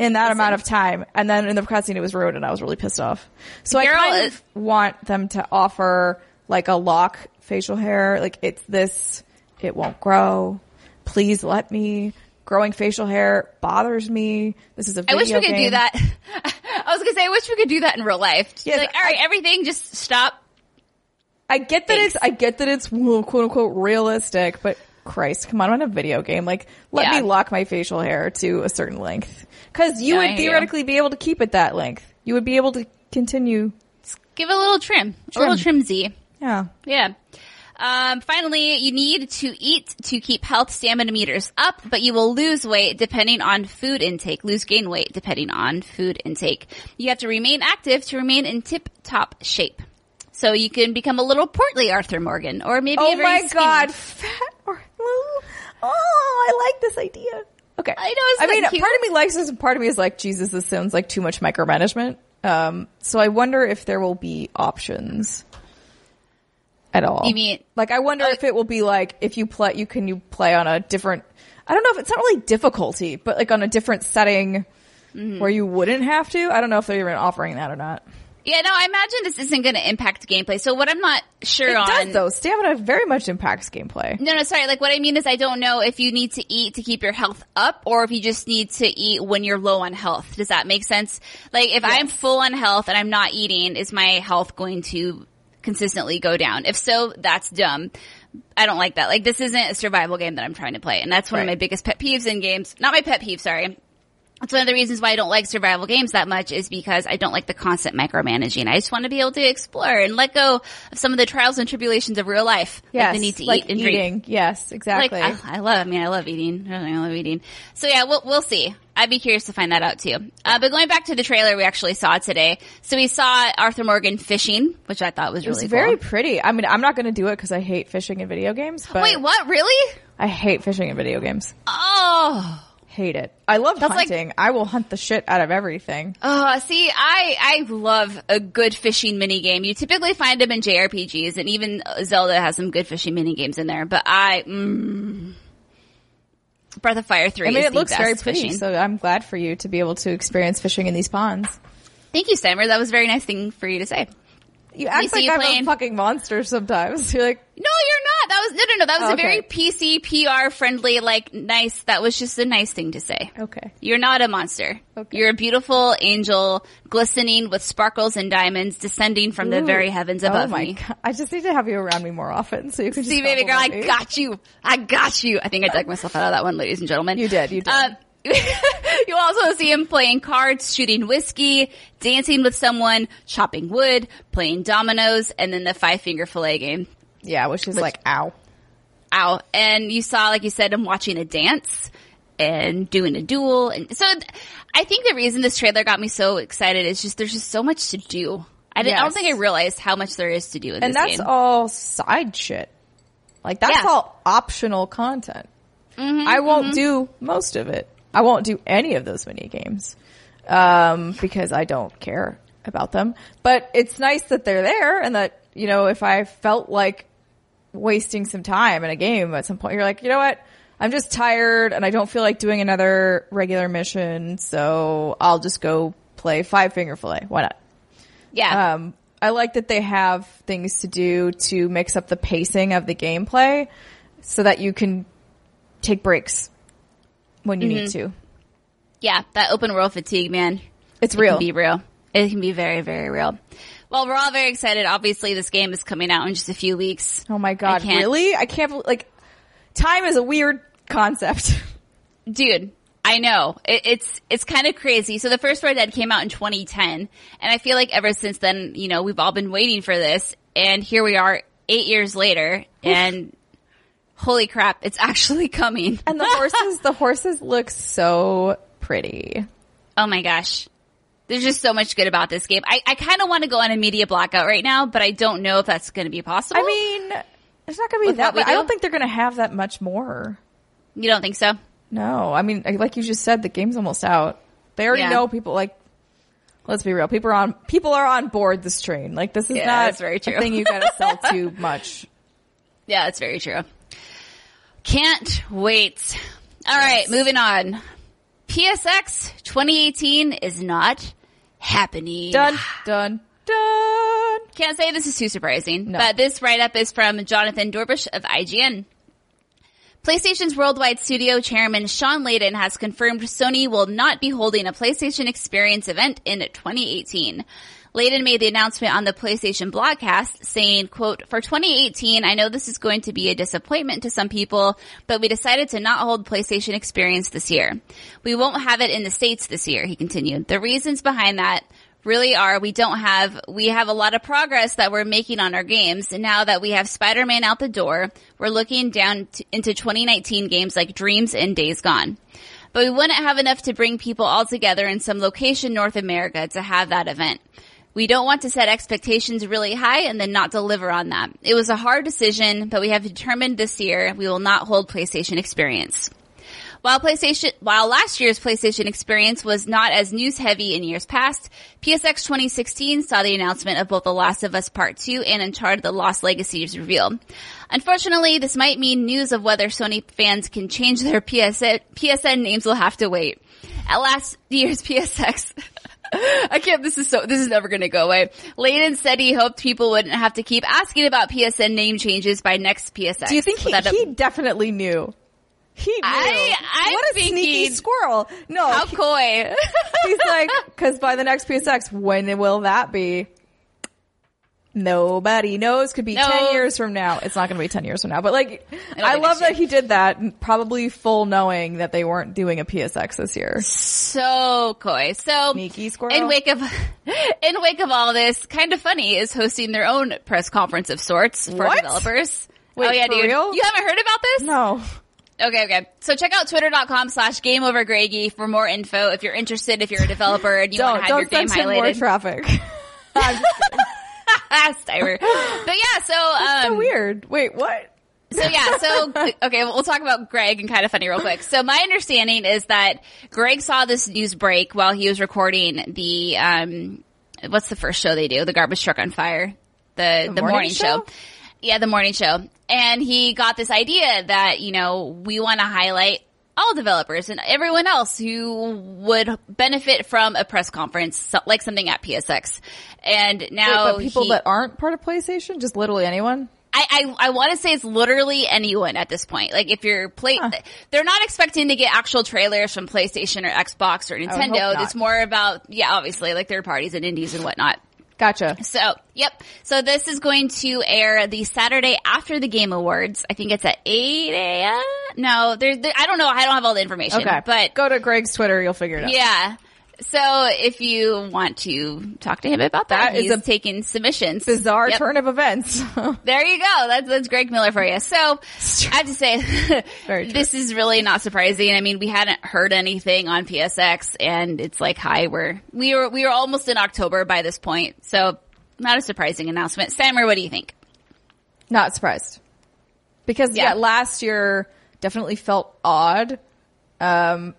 In that Listen. amount of time. And then in the cutscene, it was ruined, and I was really pissed off. So Carol I kind is- of want them to offer, like, a lock facial hair. Like, it's this, it won't grow. Please let me. Growing facial hair bothers me. This is a video I wish we could game. do that. I was going to say, I wish we could do that in real life. Just yeah, like, all right, I- everything, just stop. I get that Thanks. it's, I get that it's, quote-unquote, realistic, but... Christ, come on, I'm in a video game. Like, let yeah. me lock my facial hair to a certain length. Because you no, would theoretically you. be able to keep it that length. You would be able to continue. Just give it a little trim. trim. A little trimsy. Yeah. Yeah. Um, finally, you need to eat to keep health stamina meters up, but you will lose weight depending on food intake. Lose gain weight depending on food intake. You have to remain active to remain in tip-top shape. So you can become a little portly Arthur Morgan, or maybe oh a very my skinny. God, fat Arthur! Oh, I like this idea. Okay, I know. It's I mean, cute. Part of me likes this, and part of me is like, Jesus, this sounds like too much micromanagement. Um, so I wonder if there will be options at all. You mean like I wonder uh, if it will be like if you play, you can you play on a different. I don't know if it's not really difficulty, but like on a different setting mm-hmm. where you wouldn't have to. I don't know if they're even offering that or not. Yeah, no, I imagine this isn't going to impact gameplay. So what I'm not sure it on... It does, though. Stamina very much impacts gameplay. No, no, sorry. Like, what I mean is I don't know if you need to eat to keep your health up or if you just need to eat when you're low on health. Does that make sense? Like, if yes. I'm full on health and I'm not eating, is my health going to consistently go down? If so, that's dumb. I don't like that. Like, this isn't a survival game that I'm trying to play. And that's one right. of my biggest pet peeves in games. Not my pet peeve, sorry. That's one of the reasons why I don't like survival games that much is because I don't like the constant micromanaging. I just want to be able to explore and let go of some of the trials and tribulations of real life. Yes, like the need to like eat and eating. drink. Yes, exactly. Like, I, I love, I mean, I love eating. I love eating. So yeah, we'll, we'll see. I'd be curious to find that out too. Uh, but going back to the trailer we actually saw today. So we saw Arthur Morgan fishing, which I thought was really cool. It was very cool. pretty. I mean, I'm not going to do it because I hate fishing in video games. But Wait, what? Really? I hate fishing in video games. Oh. hate it. I love That's hunting. Like, I will hunt the shit out of everything. Oh, uh, see, I, I love a good fishing minigame. You typically find them in J R P Gs, and even Zelda has some good fishing minigames in there. But I, mm, Breath of Fire three I mean, is it the looks best very pretty, fishing. So I'm glad for you to be able to experience fishing in these ponds. Thank you, Steimer. That was a very nice thing for you to say. You act like you I'm playing. a fucking monster sometimes. You're like, no, you're not. That was, no, no, no. That was oh, okay. a very P C, P R friendly, like nice. That was just a nice thing to say. Okay. You're not a monster. Okay. You're a beautiful angel glistening with sparkles and diamonds descending from Ooh. the very heavens above oh my me. God. I just need to have you around me more often so you can just see, baby girl, I me. got you. I got you. I think I dug myself out of that one, ladies and gentlemen. You did. You did. Um, You'll also see him playing cards, shooting whiskey, dancing with someone, chopping wood, playing dominoes, and then the five-finger fillet game. Yeah, which is which, like, ow. Ow. And you saw, like you said, him watching a dance and doing a duel. And so I think the reason this trailer got me so excited is just there's just so much to do. I, didn't, yes. I don't think I realized how much there is to do in and this game. And that's all side shit. Like, that's yeah. all optional content. Mm-hmm, I won't mm-hmm. do most of it. I won't do any of those mini games, um, because I don't care about them. But it's nice that they're there and that, you know, if I felt like wasting some time in a game at some point, you're like, you know what? I'm just tired and I don't feel like doing another regular mission. So I'll just go play Five Finger Fillet. Why not? Yeah. Um, I like that they have things to do to mix up the pacing of the gameplay so that you can take breaks when you mm-hmm. need to. Yeah, that open world fatigue, man. It's real. It can be real. It can be very, very real. Well, we're all very excited. Obviously, this game is coming out in just a few weeks. Oh my God, I can't. really? I can't believe, like, time is a weird concept. Dude, I know. It, it's it's kind of crazy. So the first Red Dead came out in twenty ten, and I feel like ever since then, you know, we've all been waiting for this, and here we are eight years later, and... holy crap, it's actually coming. And the horses, the horses look so pretty. Oh my gosh. There's just so much good about this game. I, I kind of want to go on a media blackout right now, but I don't know if that's going to be possible. I mean, it's not going to be that much. Do? I don't think they're going to have that much more. You don't think so? No. I mean, like you just said, the game's almost out. They already yeah. know people, like, let's be real. People are on, people are on board this train. Like, this is yeah, not that's very true. a thing you got to sell too much. Yeah, that's very true. Can't wait. All yes. right, moving on. P S X twenty eighteen is not happening. Dun, dun, dun. Can't say this is too surprising, no. but this write-up is from Jonathan Dorbush of I G N. PlayStation's worldwide studio chairman Sean Layden has confirmed Sony will not be holding a PlayStation Experience event in twenty eighteen. Layden made the announcement on the PlayStation blogcast saying, quote, for twenty eighteen, I know this is going to be a disappointment to some people, but we decided to not hold PlayStation Experience this year. We won't have it in the States this year, he continued. The reasons behind that really are we don't have, we have a lot of progress that we're making on our games. And now that we have Spider-Man out the door, we're looking down t- into twenty nineteen games like Dreams and Days Gone. But we wouldn't have enough to bring people all together in some location North America to have that event. We don't want to set expectations really high and then not deliver on that. It was a hard decision, but we have determined this year we will not hold PlayStation Experience. While PlayStation, while last year's PlayStation Experience was not as news heavy in years past, P S X twenty sixteen saw the announcement of both The Last of Us Part two and Uncharted The Lost Legacy's reveal. Unfortunately, this might mean news of whether Sony fans can change their P S N names will have to wait. At last year's P S X, I can't, this is so, this is never gonna go away. Layden said he hoped people wouldn't have to keep asking about P S N name changes by next P S X. Do you think he, a, he definitely knew? He knew. I, I'm what a sneaky squirrel. No. How he, coy. He's like, cause by the next P S X, when will that be? Nobody knows. Could be no. ten years from now. It's not gonna be ten years from now, but like, I, I love that he did that, probably full knowing that they weren't doing a P S X this year. So coy. So, sneaky squirrel. In wake of, in wake of all this, Kind of Funny is hosting their own press conference of sorts for what? developers. Wait, oh yeah, for dude. Real? You haven't heard about this? No. Okay, okay. So check out twitter.com slash gameovergreggy for more info if you're interested, if you're a developer and you want to have your game highlighted. Don't send more traffic. I'm just kidding. But yeah, so um, that's so weird. Wait, what? So yeah, so, okay, we'll talk about Greg and Kind of Funny real quick. So my understanding is that Greg saw this news break while he was recording the, um, what's the first show they do? The Garbage Truck on Fire. The, the, the morning, morning show? show. Yeah, the morning show. And he got this idea that, you know, we want to highlight all developers and everyone else who would benefit from a press conference, like something at P S X. And now Wait, but people he, that aren't part of PlayStation, just literally anyone? I, I, I want to say it's literally anyone at this point. Like if you're play, huh. they're not expecting to get actual trailers from PlayStation or Xbox or Nintendo. It's more about, yeah, obviously like third parties and indies and whatnot. Gotcha. So, yep. So this is going to air the Saturday after the Game Awards. I think it's at eight a.m. No, there, there, I don't know. I don't have all the information. Okay. But go to Greg's Twitter. You'll figure it out. Yeah. So if you want to talk to him about that, that he's is a taking submissions. Bizarre yep. turn of events. There you go. That's that's Greg Miller for you. So I have to say, this is really not surprising. I mean, we hadn't heard anything on P S X, and it's like, hi, we're we were we were almost in October by this point. So not a surprising announcement. Samer, what do you think? Not surprised, because yeah, yeah last year definitely felt odd, um,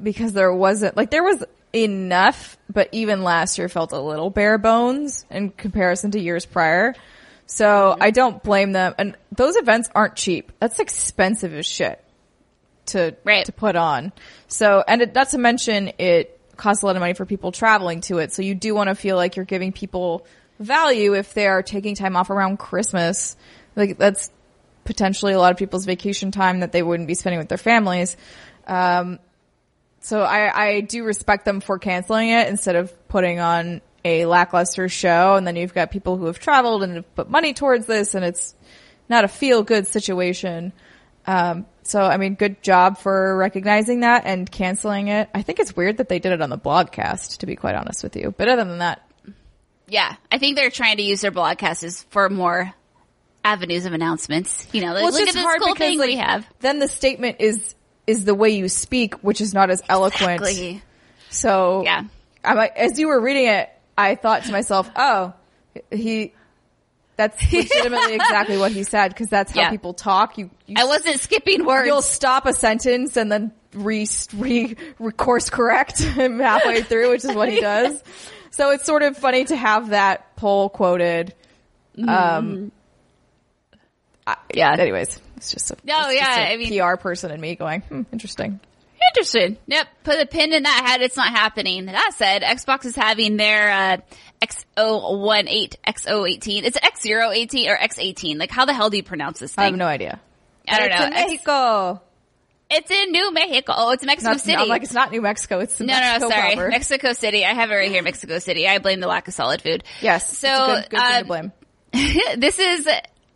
because there wasn't like there was. enough, but even last year felt a little bare bones in comparison to years prior. So mm-hmm. I don't blame them. And those events aren't cheap. That's expensive as shit to right. to put on. So, and it, not to mention it costs a lot of money for people traveling to it. So you do want to feel like you're giving people value if they are taking time off around Christmas. Like that's potentially a lot of people's vacation time that they wouldn't be spending with their families. Um, So I, I do respect them for canceling it instead of putting on a lackluster show. And then you've got people who have traveled and have put money towards this, and it's not a feel-good situation. Um, so, I mean, good job for recognizing that and canceling it. I think it's weird that they did it on the blogcast, to be quite honest with you. But other than that. Yeah, I think they're trying to use their blogcasts for more avenues of announcements. You know, like, well, look at this cool thing like, we have. Then the statement is... is the way you speak, which is not as eloquent. Exactly. So yeah. I'm like, as you were reading it, I thought to myself, oh, he, that's legitimately exactly what he said, because that's how yeah. people talk. You, you, I wasn't skipping words. You'll stop a sentence and then re, re, re course correct him halfway through, which is what he does. So it's sort of funny to have that poll quoted. Um, mm. I, yeah. Anyways. It's just a, no, it's yeah, just a I mean, P R person and me going, hmm, interesting. Interesting. Yep. Put a pin in that head. It's not happening. That said, Xbox is having their uh, X oh one eight, X oh one eight. It's X oh one eight or X eighteen. Like, how the hell do you pronounce this thing? I have no idea. I don't it's know. It's in Mexico. It's in New Mexico. Oh, it's Mexico not, City. No, I'm like, it's not New Mexico. It's no, Mexico No, no, sorry. Proper. Mexico City. I have it right here, Mexico City. I blame the lack of solid food. Yes. So, it's a good, good thing um, to blame. This is...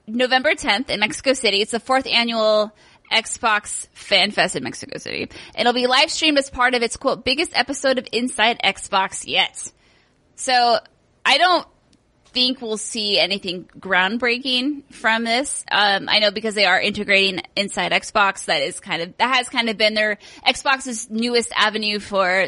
November tenth in Mexico City. It's the fourth annual Xbox Fan Fest in Mexico City. It'll be live streamed as part of its, quote, biggest episode of Inside Xbox yet. So I don't think we'll see anything groundbreaking from this. Um, I know because they are integrating Inside Xbox. That is kind of, that has kind of been their Xbox's newest avenue for,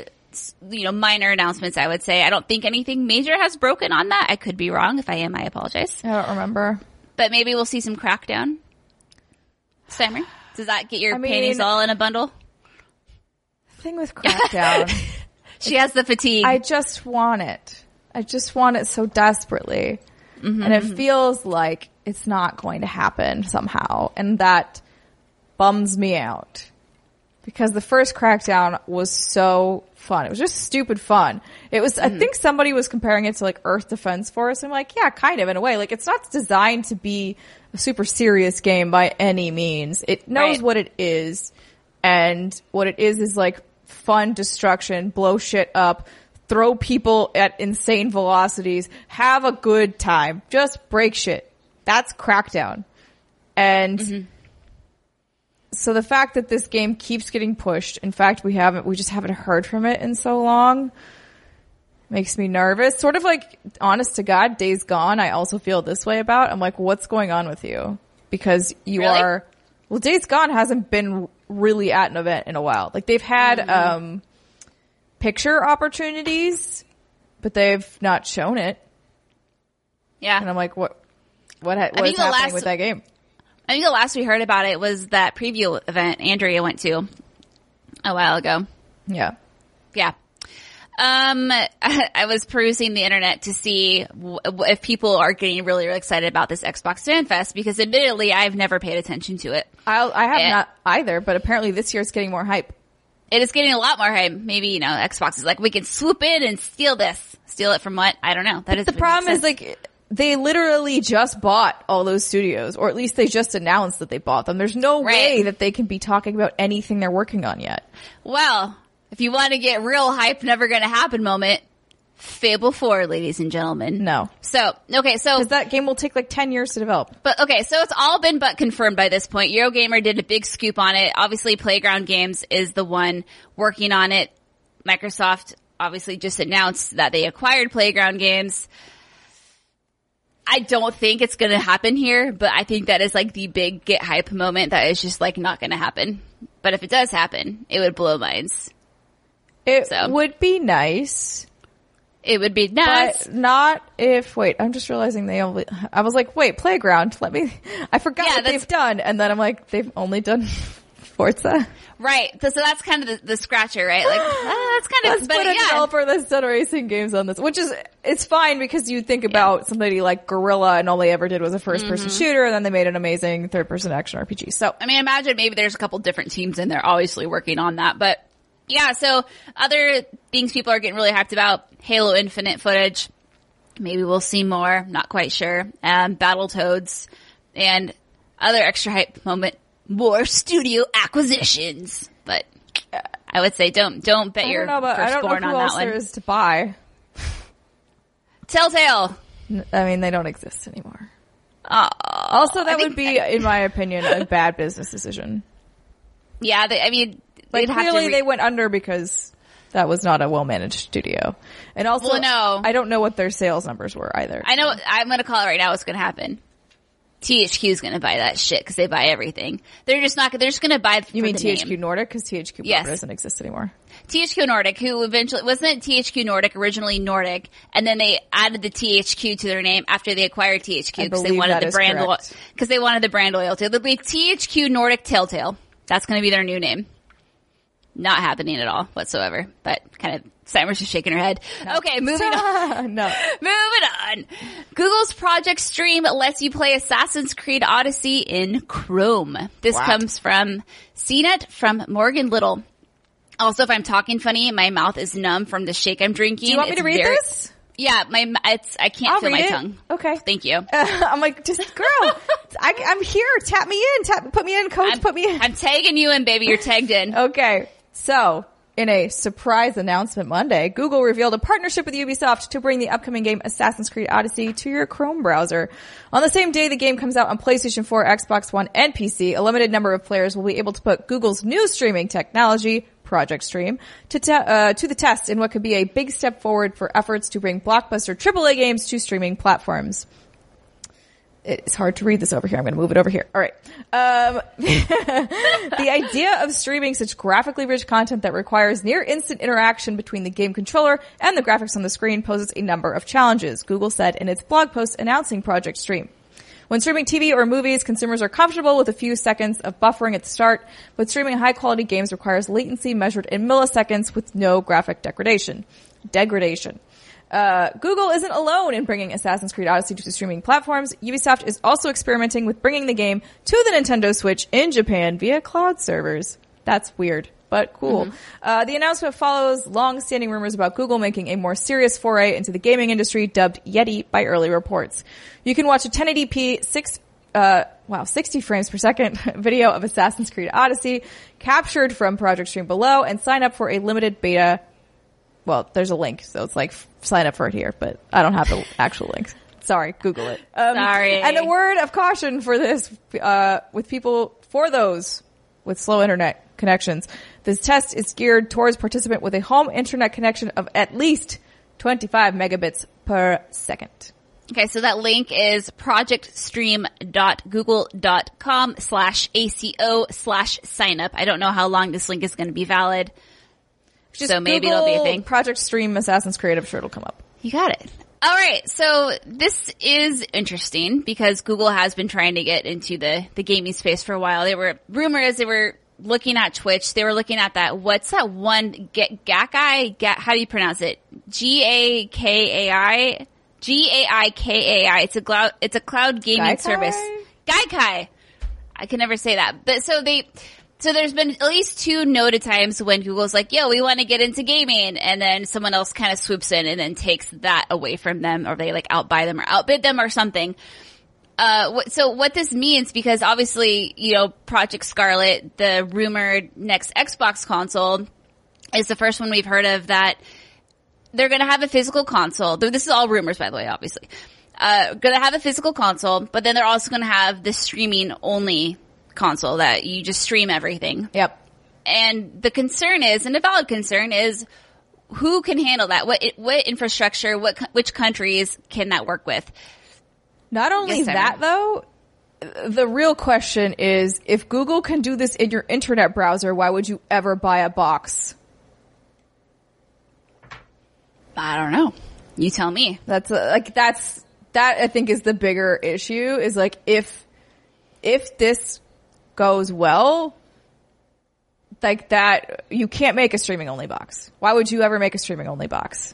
you know, minor announcements, I would say. I don't think anything major has broken on that. I could be wrong. If I am, I apologize. I don't remember. But maybe we'll see some Crackdown. Steimer, does that get your I mean, panties all in a bundle? The thing with Crackdown. She has the fatigue. I just want it. I just want it so desperately. Mm-hmm, and it mm-hmm. feels like it's not going to happen somehow. And that bums me out. Because the first Crackdown was so fun. It was just stupid fun. It was, mm-hmm. I think somebody was comparing it to like Earth Defense Force. I'm like, yeah, kind of in a way. Like it's not designed to be a super serious game by any means. It knows right. what it is. And what it is is like fun destruction, blow shit up, throw people at insane velocities, have a good time, just break shit. That's Crackdown. And mm-hmm. so the fact that this game keeps getting pushed, in fact, we haven't, we just haven't heard from it in so long, makes me nervous. Sort of like, honest to God, Days Gone, I also feel this way about. I'm like, what's going on with you? Because you really? are, well, Days Gone hasn't been really at an event in a while. Like, they've had, mm-hmm. um, picture opportunities, but they've not shown it. Yeah. And I'm like, what, what, what is happening last- with that game? I think the last we heard about it was that preview event Andrea went to a while ago. Yeah. Yeah. Um, I, I was perusing the internet to see w- if people are getting really, really excited about this Xbox Fan Fest, because admittedly, I've never paid attention to it. I'll, I have it, not either, but apparently this year it's getting more hype. It is getting a lot more hype. Maybe, you know, Xbox is like, we can swoop in and steal this. Steal it from what? I don't know. That is the problem is, like, they literally just bought all those studios, or at least they just announced that they bought them. There's no right. way that they can be talking about anything they're working on yet. Well, if you want to get real hype, never going to happen moment, Fable four, ladies and gentlemen. No. So, okay, so... because that game will take like ten years to develop. But, okay, so it's all been but confirmed by this point. Eurogamer did a big scoop on it. Obviously, Playground Games is the one working on it. Microsoft obviously just announced that they acquired Playground Games. I don't think it's going to happen here, but I think that is like the big get hype moment that is just like not going to happen. But if it does happen, it would blow minds. It so. would be nice. It would be nice. But not if, wait, I'm just realizing they only, I was like, wait, Playground, let me, I forgot yeah, what they've done. And then I'm like, they've only done Forza. Right. So, so that's kind of the, the scratcher, right? Like, oh, that's kind of, but yeah. Let's put a developer that's done racing games on this, which is, it's fine because you think about yeah. somebody like Guerrilla and all they ever did was a first person mm-hmm. shooter, and then they made an amazing third person action R P G. So, I mean, imagine maybe there's a couple different teams in there obviously working on that, but. Yeah, so other things people are getting really hyped about, Halo Infinite footage. Maybe we'll see more. Not quite sure. Um, Battletoads. And other extra hype moment, more studio acquisitions. But I would say don't don't bet your firstborn on that one. There is to buy. Telltale. I mean, they don't exist anymore. Uh, also, that would be, in my opinion, a bad business decision. Yeah, they, I mean... like, clearly re- they went under because that was not a well-managed studio. And also, well, no. I don't know what their sales numbers were either. I know, I'm going to call it right now what's going to happen. T H Q is going to buy that shit because they buy everything. They're just not, they're just going to buy You mean the T H Q name. Nordic? Because T H Q yes. doesn't exist anymore. T H Q Nordic, who eventually, wasn't T H Q Nordic originally Nordic? And then they added the T H Q to their name after they acquired T H Q because they wanted the brand, because lo- they wanted the brand loyalty. It'll be T H Q Nordic Telltale. That's going to be their new name. Not happening at all whatsoever, but kind of Steimer's just shaking her head. No. Okay, moving on. No. Moving on. Google's Project Stream lets you play Assassin's Creed Odyssey in Chrome. This wow. comes from C net from Morgan Little. Also, if I'm talking funny, my mouth is numb from the shake I'm drinking. Do you want it's me to read very- this? Yeah, my it's I can't I'll feel my it. tongue. Okay, thank you. Uh, I'm like, just girl, I, I'm here. Tap me in. Tap. Put me in, coach. I'm, put me in. I'm tagging you in, baby. You're tagged in. Okay. So, in a surprise announcement Monday, Google revealed a partnership with Ubisoft to bring the upcoming game Assassin's Creed Odyssey to your Chrome browser. On the same day the game comes out on PlayStation four, Xbox One, and P C, a limited number of players will be able to put Google's new streaming technology, Project Stream, to te- uh, to the test in what could be a big step forward for efforts to bring blockbuster triple A games to streaming platforms. It's hard to read this over here. I'm going to move it over here. All right. Um, the idea of streaming such graphically rich content that requires near-instant interaction between the game controller and the graphics on the screen poses a number of challenges, Google said in its blog post announcing Project Stream. When streaming T V or movies, consumers are comfortable with a few seconds of buffering at the start, but streaming high-quality games requires latency measured in milliseconds with no graphic degradation. Degradation. Uh, Google isn't alone in bringing Assassin's Creed Odyssey to streaming platforms. Ubisoft is also experimenting with bringing the game to the Nintendo Switch in Japan via cloud servers. That's weird, but cool. Mm-hmm. Uh, the announcement follows long-standing rumors about Google making a more serious foray into the gaming industry, dubbed Yeti by early reports. You can watch a ten eighty p six uh wow sixty frames per second video of Assassin's Creed Odyssey captured from Project Stream below and sign up for a limited beta. Well, there's a link, so it's like sign up for it here, but I don't have the actual link. Sorry, Google it. Um, Sorry. And a word of caution for this, uh, with people, for those with slow internet connections. This test is geared towards participant with a home internet connection of at least twenty-five megabits per second. Okay, so that link is projectstream.google.com slash ACO slash sign up. I don't know how long this link is going to be valid. Just so maybe Google it'll be a thing. Project Stream Assassin's Creed, I'm sure it'll come up. You got it. All right, so this is interesting because Google has been trying to get into the, the gaming space for a while. There were rumors they were looking at Twitch. They were looking at that. What's that one? G- Gakai? G- how do you pronounce it? G A K A I? G A I K A I. It's a, glou- it's a cloud gaming Gaikai? service. Gaikai. I can never say that. But so they... So there's been at least two noted times when Google's like, yo, we want to get into gaming. And then someone else kind of swoops in and then takes that away from them, or they like outbuy them or outbid them or something. Uh, what, so what this means, because obviously, you know, Project Scarlet, the rumored next Xbox console, is the first one we've heard of that they're going to have a physical console. This is all rumors, by the way, obviously. Uh, going to have a physical console, but then they're also going to have the streaming only console that you just stream everything. Yep. And the concern is, and a valid concern is, who can handle that? What what infrastructure? What which countries can that work with? Not only yes, that, though, the real question is, if Google can do this in your internet browser, why would you ever buy a box? I don't know. You tell me. That's a, like that's that I think is the bigger issue. Is like if if this goes well, like that, you can't make a streaming only box. Why would you ever make a streaming only box?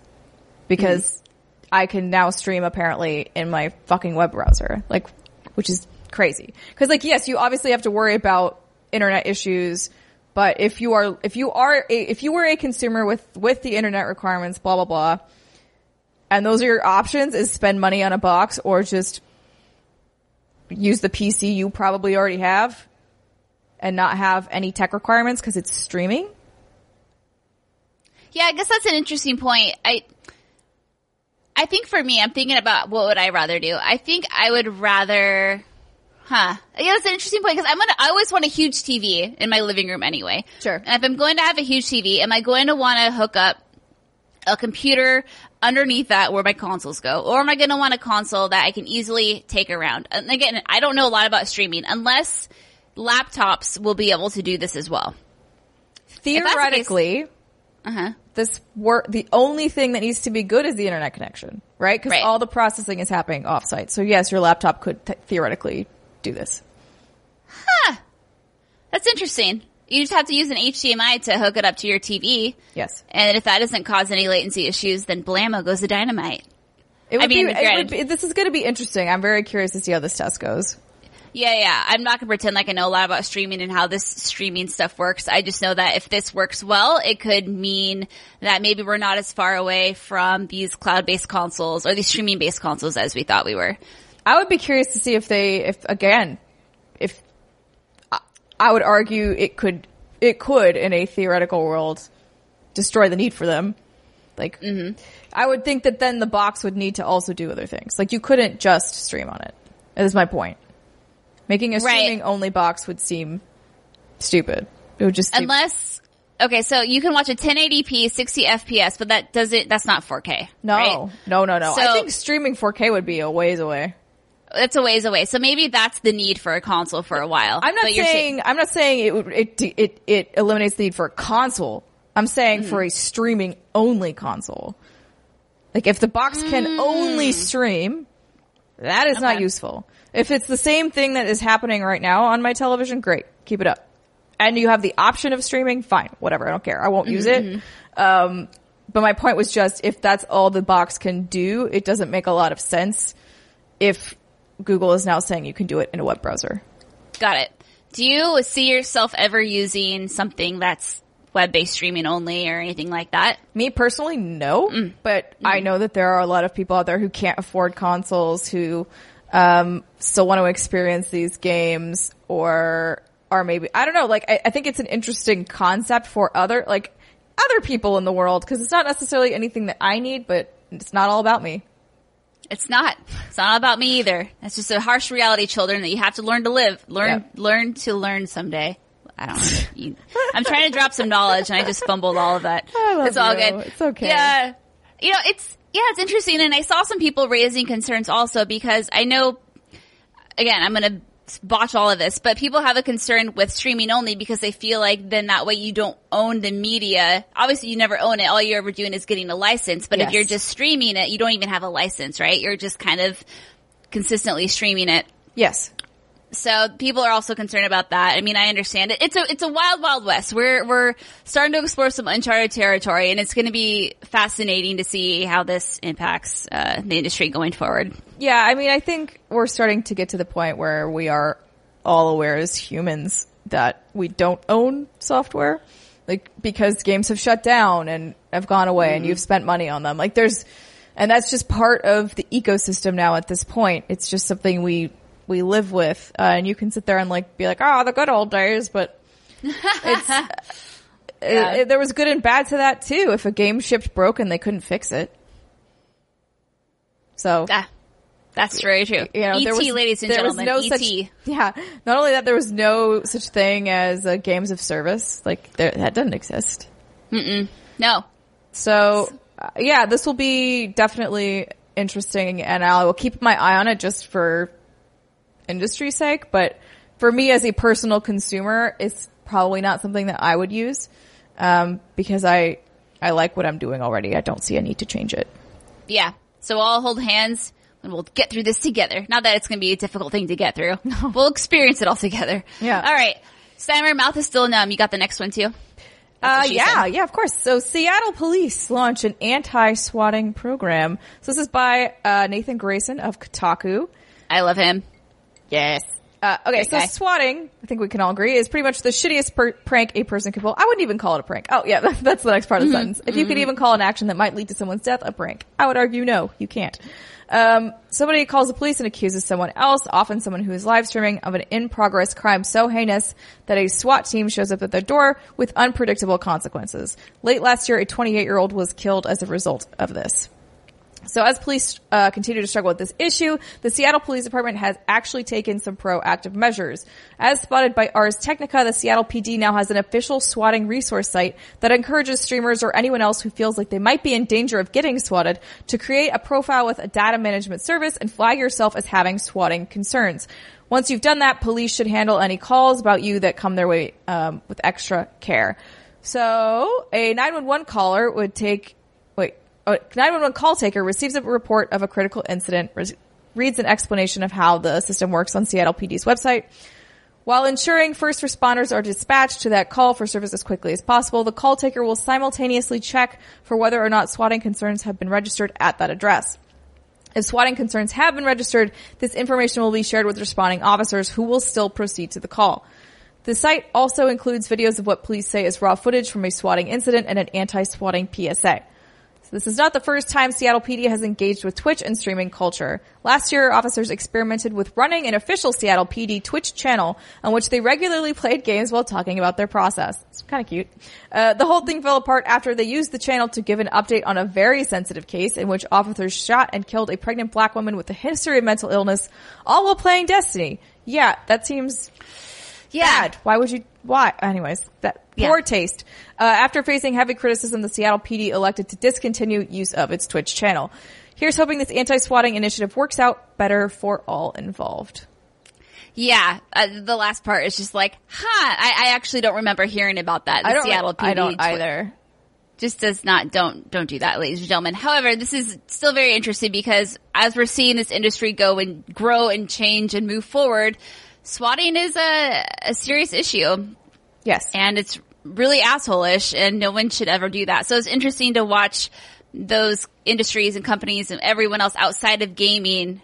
Because mm-hmm. I can now stream apparently in my fucking web browser, like, which is crazy. Because like, yes, you obviously have to worry about internet issues, but if you are, if you are, a, if you were a consumer with, with the internet requirements, blah, blah, blah, and those are your options, is spend money on a box or just use the P C you probably already have and not have any tech requirements because it's streaming. Yeah, I guess that's an interesting point. I I think for me, I'm thinking about what would I rather do. I think I would rather... Huh. Yeah, that's an interesting point because I'm gonna, I always want a huge T V in my living room anyway. Sure. And if I'm going to have a huge T V, am I going to want to hook up a computer underneath that where my consoles go? Or am I going to want a console that I can easily take around? And again, I don't know a lot about streaming unless laptops will be able to do this as well. Theoretically, the case, uh-huh. this wor- the only thing that needs to be good is the internet connection, right? Because right. all the processing is happening offsite. So yes, your laptop could th- theoretically do this. Huh. That's interesting. You just have to use an H D M I to hook it up to your T V. Yes. And if that doesn't cause any latency issues, then blammo goes the dynamite. It would I mean, be, it would be, this is going to be interesting. I'm very curious to see how this test goes. Yeah, yeah. I'm not going to pretend like I know a lot about streaming and how this streaming stuff works. I just know that if this works well, it could mean that maybe we're not as far away from these cloud-based consoles or these streaming-based consoles as we thought we were. I would be curious to see if they, if again, if... I would argue it could, it could in a theoretical world destroy the need for them. Like, mm-hmm. I would think that then the box would need to also do other things. Like, you couldn't just stream on it. That is my point. Making a right. streaming only box would seem stupid. It would just seem- Unless, okay, so you can watch a ten eighty p, sixty F P S, but that doesn't, that's not four K. No, right? no, no, no. So- I think streaming four K would be a ways away. That's a ways away. So maybe that's the need for a console for a while. I'm not saying, sa- I'm not saying it would, it, it, it eliminates the need for a console. I'm saying mm. for a streaming only console. Like if the box mm. can only stream, that is okay. not useful. If it's the same thing that is happening right now on my television, great. Keep it up. And you have the option of streaming, fine. Whatever. I don't care. I won't mm-hmm. use it. Um, but my point was just if that's all the box can do, it doesn't make a lot of sense if Google is now saying you can do it in a web browser. Got it. Do you see yourself ever using something that's web-based streaming only or anything like that? Me personally, no. Mm. But mm. I know that there are a lot of people out there who can't afford consoles, who um still want to experience these games or are maybe... I don't know. Like, I, I think it's an interesting concept for other, like, other people in the world because it's not necessarily anything that I need, but it's not all about me. It's not. It's not all about me either. That's just a harsh reality, children, that you have to learn to live. Learn yep. learn to learn someday. I don't know. I'm trying to drop some knowledge, and I just fumbled all of that. It's all you. good. It's okay. Yeah. You know, it's yeah, it's interesting, and I saw some people raising concerns also because I know, again, I'm going to botch all of this, but people have a concern with streaming only because they feel like then that way you don't own the media. Obviously you never own it. All you're ever doing is getting a license. But yes. if you're just streaming it, you don't even have a license, right? You're just kind of consistently streaming it. Yes. So people are also concerned about that. I mean, I understand it. It's a, it's a wild, wild west. We're, we're starting to explore some uncharted territory, and it's going to be fascinating to see how this impacts, uh, the industry going forward. Yeah. I mean, I think we're starting to get to the point where we are all aware as humans that we don't own software, like, because games have shut down and have gone away mm-hmm. and you've spent money on them. Like there's, and that's just part of the ecosystem now at this point. It's just something we, we live with, uh, and you can sit there and like be like, oh, the good old days, but it's, yeah. it, it, there was good and bad to that too. If a game shipped broken, they couldn't fix it. So ah, that's very true. You know, E T, there was, ladies and there gentlemen, was no E T. Such, yeah, not only that, there was no such thing as uh, games of service. Like there, that doesn't exist. Mm-mm. No. So uh, yeah, this will be definitely interesting, and I will keep my eye on it just for industry's sake, but for me as a personal consumer, it's probably not something that I would use, um, because I, I like what I'm doing already. I don't see a need to change it. Yeah. So I'll hold hands and we'll get through this together. Not that it's going to be a difficult thing to get through. No. We'll experience it all together. Yeah. All right. Steimer, mouth is still numb. You got the next one too? Uh, yeah, said. yeah, of course. So Seattle police launch an anti-swatting program. So this is by, uh, Nathan Grayson of Kotaku. I love him. Yes. Uh, okay, okay, so swatting, I think we can all agree, is pretty much the shittiest per- prank a person could pull. I wouldn't even call it a prank. Oh, yeah, that's the next part of the mm-hmm. sentence. If mm-hmm. you could even call an action that might lead to someone's death a prank, I would argue no, you can't. Um, somebody calls the police and accuses someone else, often someone who is live streaming, of an in-progress crime so heinous that a SWAT team shows up at their door with unpredictable consequences. Late last year, a twenty-eight-year-old was killed as a result of this. So as police uh, continue to struggle with this issue, the Seattle Police Department has actually taken some proactive measures. As spotted by Ars Technica, the Seattle P D now has an official swatting resource site that encourages streamers or anyone else who feels like they might be in danger of getting swatted to create a profile with a data management service and flag yourself as having swatting concerns. Once you've done that, police should handle any calls about you that come their way um, with extra care. So a nine one one caller would take... A nine one one call taker receives a report of a critical incident, re- reads an explanation of how the system works on Seattle P D's website. While ensuring first responders are dispatched to that call for service as quickly as possible, the call taker will simultaneously check for whether or not swatting concerns have been registered at that address. If swatting concerns have been registered, this information will be shared with responding officers who will still proceed to the call. The site also includes videos of what police say is raw footage from a swatting incident and an anti-swatting P S A. This is not the first time Seattle P D has engaged with Twitch and streaming culture. Last year, officers experimented with running an official Seattle P D Twitch channel on which they regularly played games while talking about their process. It's kind of cute. Uh, the whole thing fell apart after they used the channel to give an update on a very sensitive case in which officers shot and killed a pregnant black woman with a history of mental illness, all while playing Destiny. Yeah, that seems... Yeah. Bad. Why would you? Why? Anyways, that yeah. poor taste. Uh, after facing heavy criticism, the Seattle P D elected to discontinue use of its Twitch channel. Here's hoping this anti-swatting initiative works out better for all involved. Yeah, uh, the last part is just like, huh, I, I actually don't remember hearing about that. The I don't, Seattle P D I don't tw- either. Just does not, don't, don't do that, ladies and gentlemen. However, this is still very interesting because as we're seeing this industry go and grow and change and move forward, swatting is a, a serious issue. Yes. And it's really asshole-ish, and no one should ever do that. So it's interesting to watch those industries and companies and everyone else outside of gaming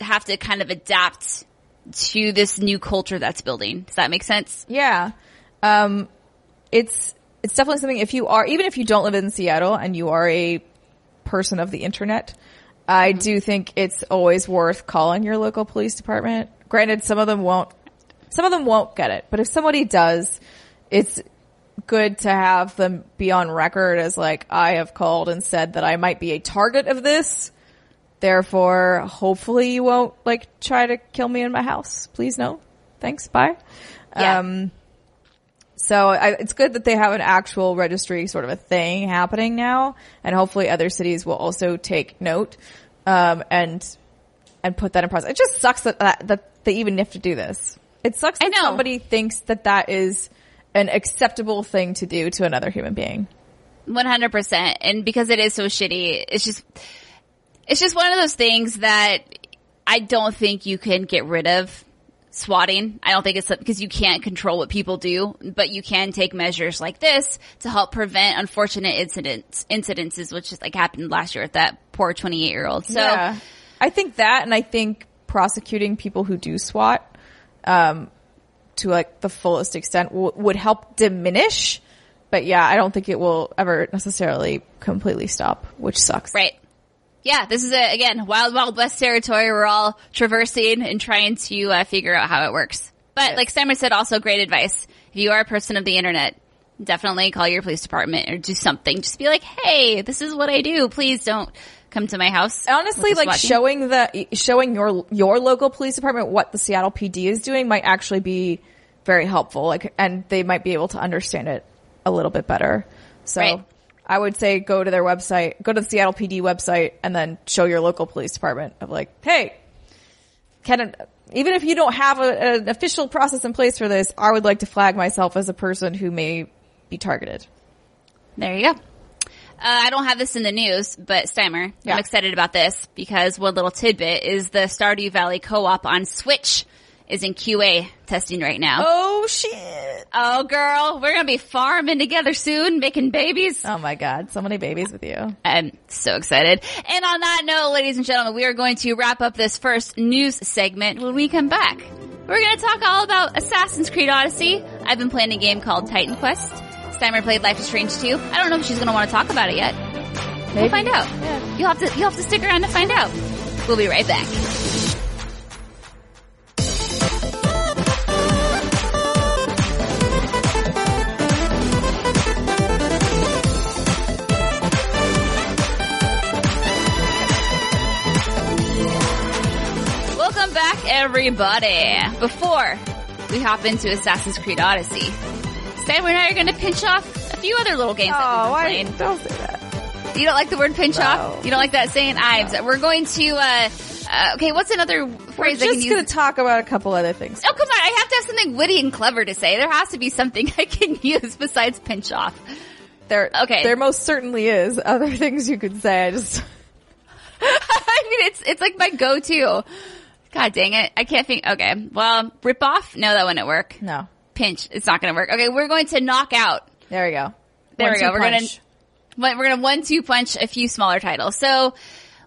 have to kind of adapt to this new culture that's building. Does that make sense? Yeah. Um, it's, it's definitely something if you are, even if you don't live in Seattle and you are a person of the internet, I mm-hmm. do think it's always worth calling your local police department. Granted, some of them won't, some of them won't get it, but if somebody does, it's good to have them be on record as like, I have called and said that I might be a target of this. Therefore, hopefully you won't like try to kill me in my house. Please no. Thanks. Bye. Yeah. Um, so I, it's good that they have an actual registry sort of a thing happening now, and hopefully other cities will also take note, um, and, and put that in process. It just sucks that, that, that that even have to do this. It sucks that somebody thinks that that is an acceptable thing to do to another human being. one hundred percent. And because it is so shitty, it's just, it's just one of those things that I don't think you can get rid of. Swatting. I don't think it's because you can't control what people do, but you can take measures like this to help prevent unfortunate incidents, incidences, which just like happened last year with that poor twenty-eight year old. So yeah. I think that, and I think prosecuting people who do swat, um, to like the fullest extent w- would help diminish. But yeah, I don't think it will ever necessarily completely stop, which sucks. Right. Yeah, this is, a, again, wild, wild west territory we're all traversing and trying to uh, figure out how it works. But yeah. Like Simon said, also great advice. If you are a person of the internet, definitely call your police department or do something. Just be like, hey, this is what I do. Please don't come to my house. Honestly, like watching. showing the showing your your local police department what the Seattle P D is doing might actually be very helpful. Like, and they might be able to understand it a little bit better. So. Right. I would say go to their website, go to the Seattle P D website, and then show your local police department of like, hey, can even if you don't have a, an official process in place for this, I would like to flag myself as a person who may be targeted. There you go. Uh, I don't have this in the news, but Steimer, yeah. I'm excited about this because one little tidbit is the Stardew Valley co-op on Switch is in Q A testing right now. Oh, shit. Oh, girl. We're going to be farming together soon, making babies. Oh, my God. So many babies with you. I'm so excited. And on that note, ladies and gentlemen, we are going to wrap up this first news segment. When we come back, we're going to talk all about Assassin's Creed Odyssey. I've been playing a game called Titan Quest. Steimer played Life is Strange two. I don't know if she's going to want to talk about it yet. Maybe. We'll find out. Yeah. You'll have to, you'll have to stick around to find out. We'll be right back. Everybody, before we hop into Assassin's Creed Odyssey, Steimer and I are going to pinch off a few other little games oh, that we've been playing. I, don't say that. You don't like the word pinch no. off? You don't like that saying? No. I. We're going to, uh, uh, okay, what's another phrase I can use? We're just going to talk about a couple other things. Oh, come on. I have to have something witty and clever to say. There has to be something I can use besides pinch off. There, okay. There most certainly is other things you could say. I just... I mean, it's, it's like my go-to. God dang it. I can't think. Okay. Well, rip off? No, that wouldn't work. No. Pinch. It's not going to work. Okay. We're going to knock out. There we go. There we go. We're going to, we're going to one-two punch a few smaller titles. So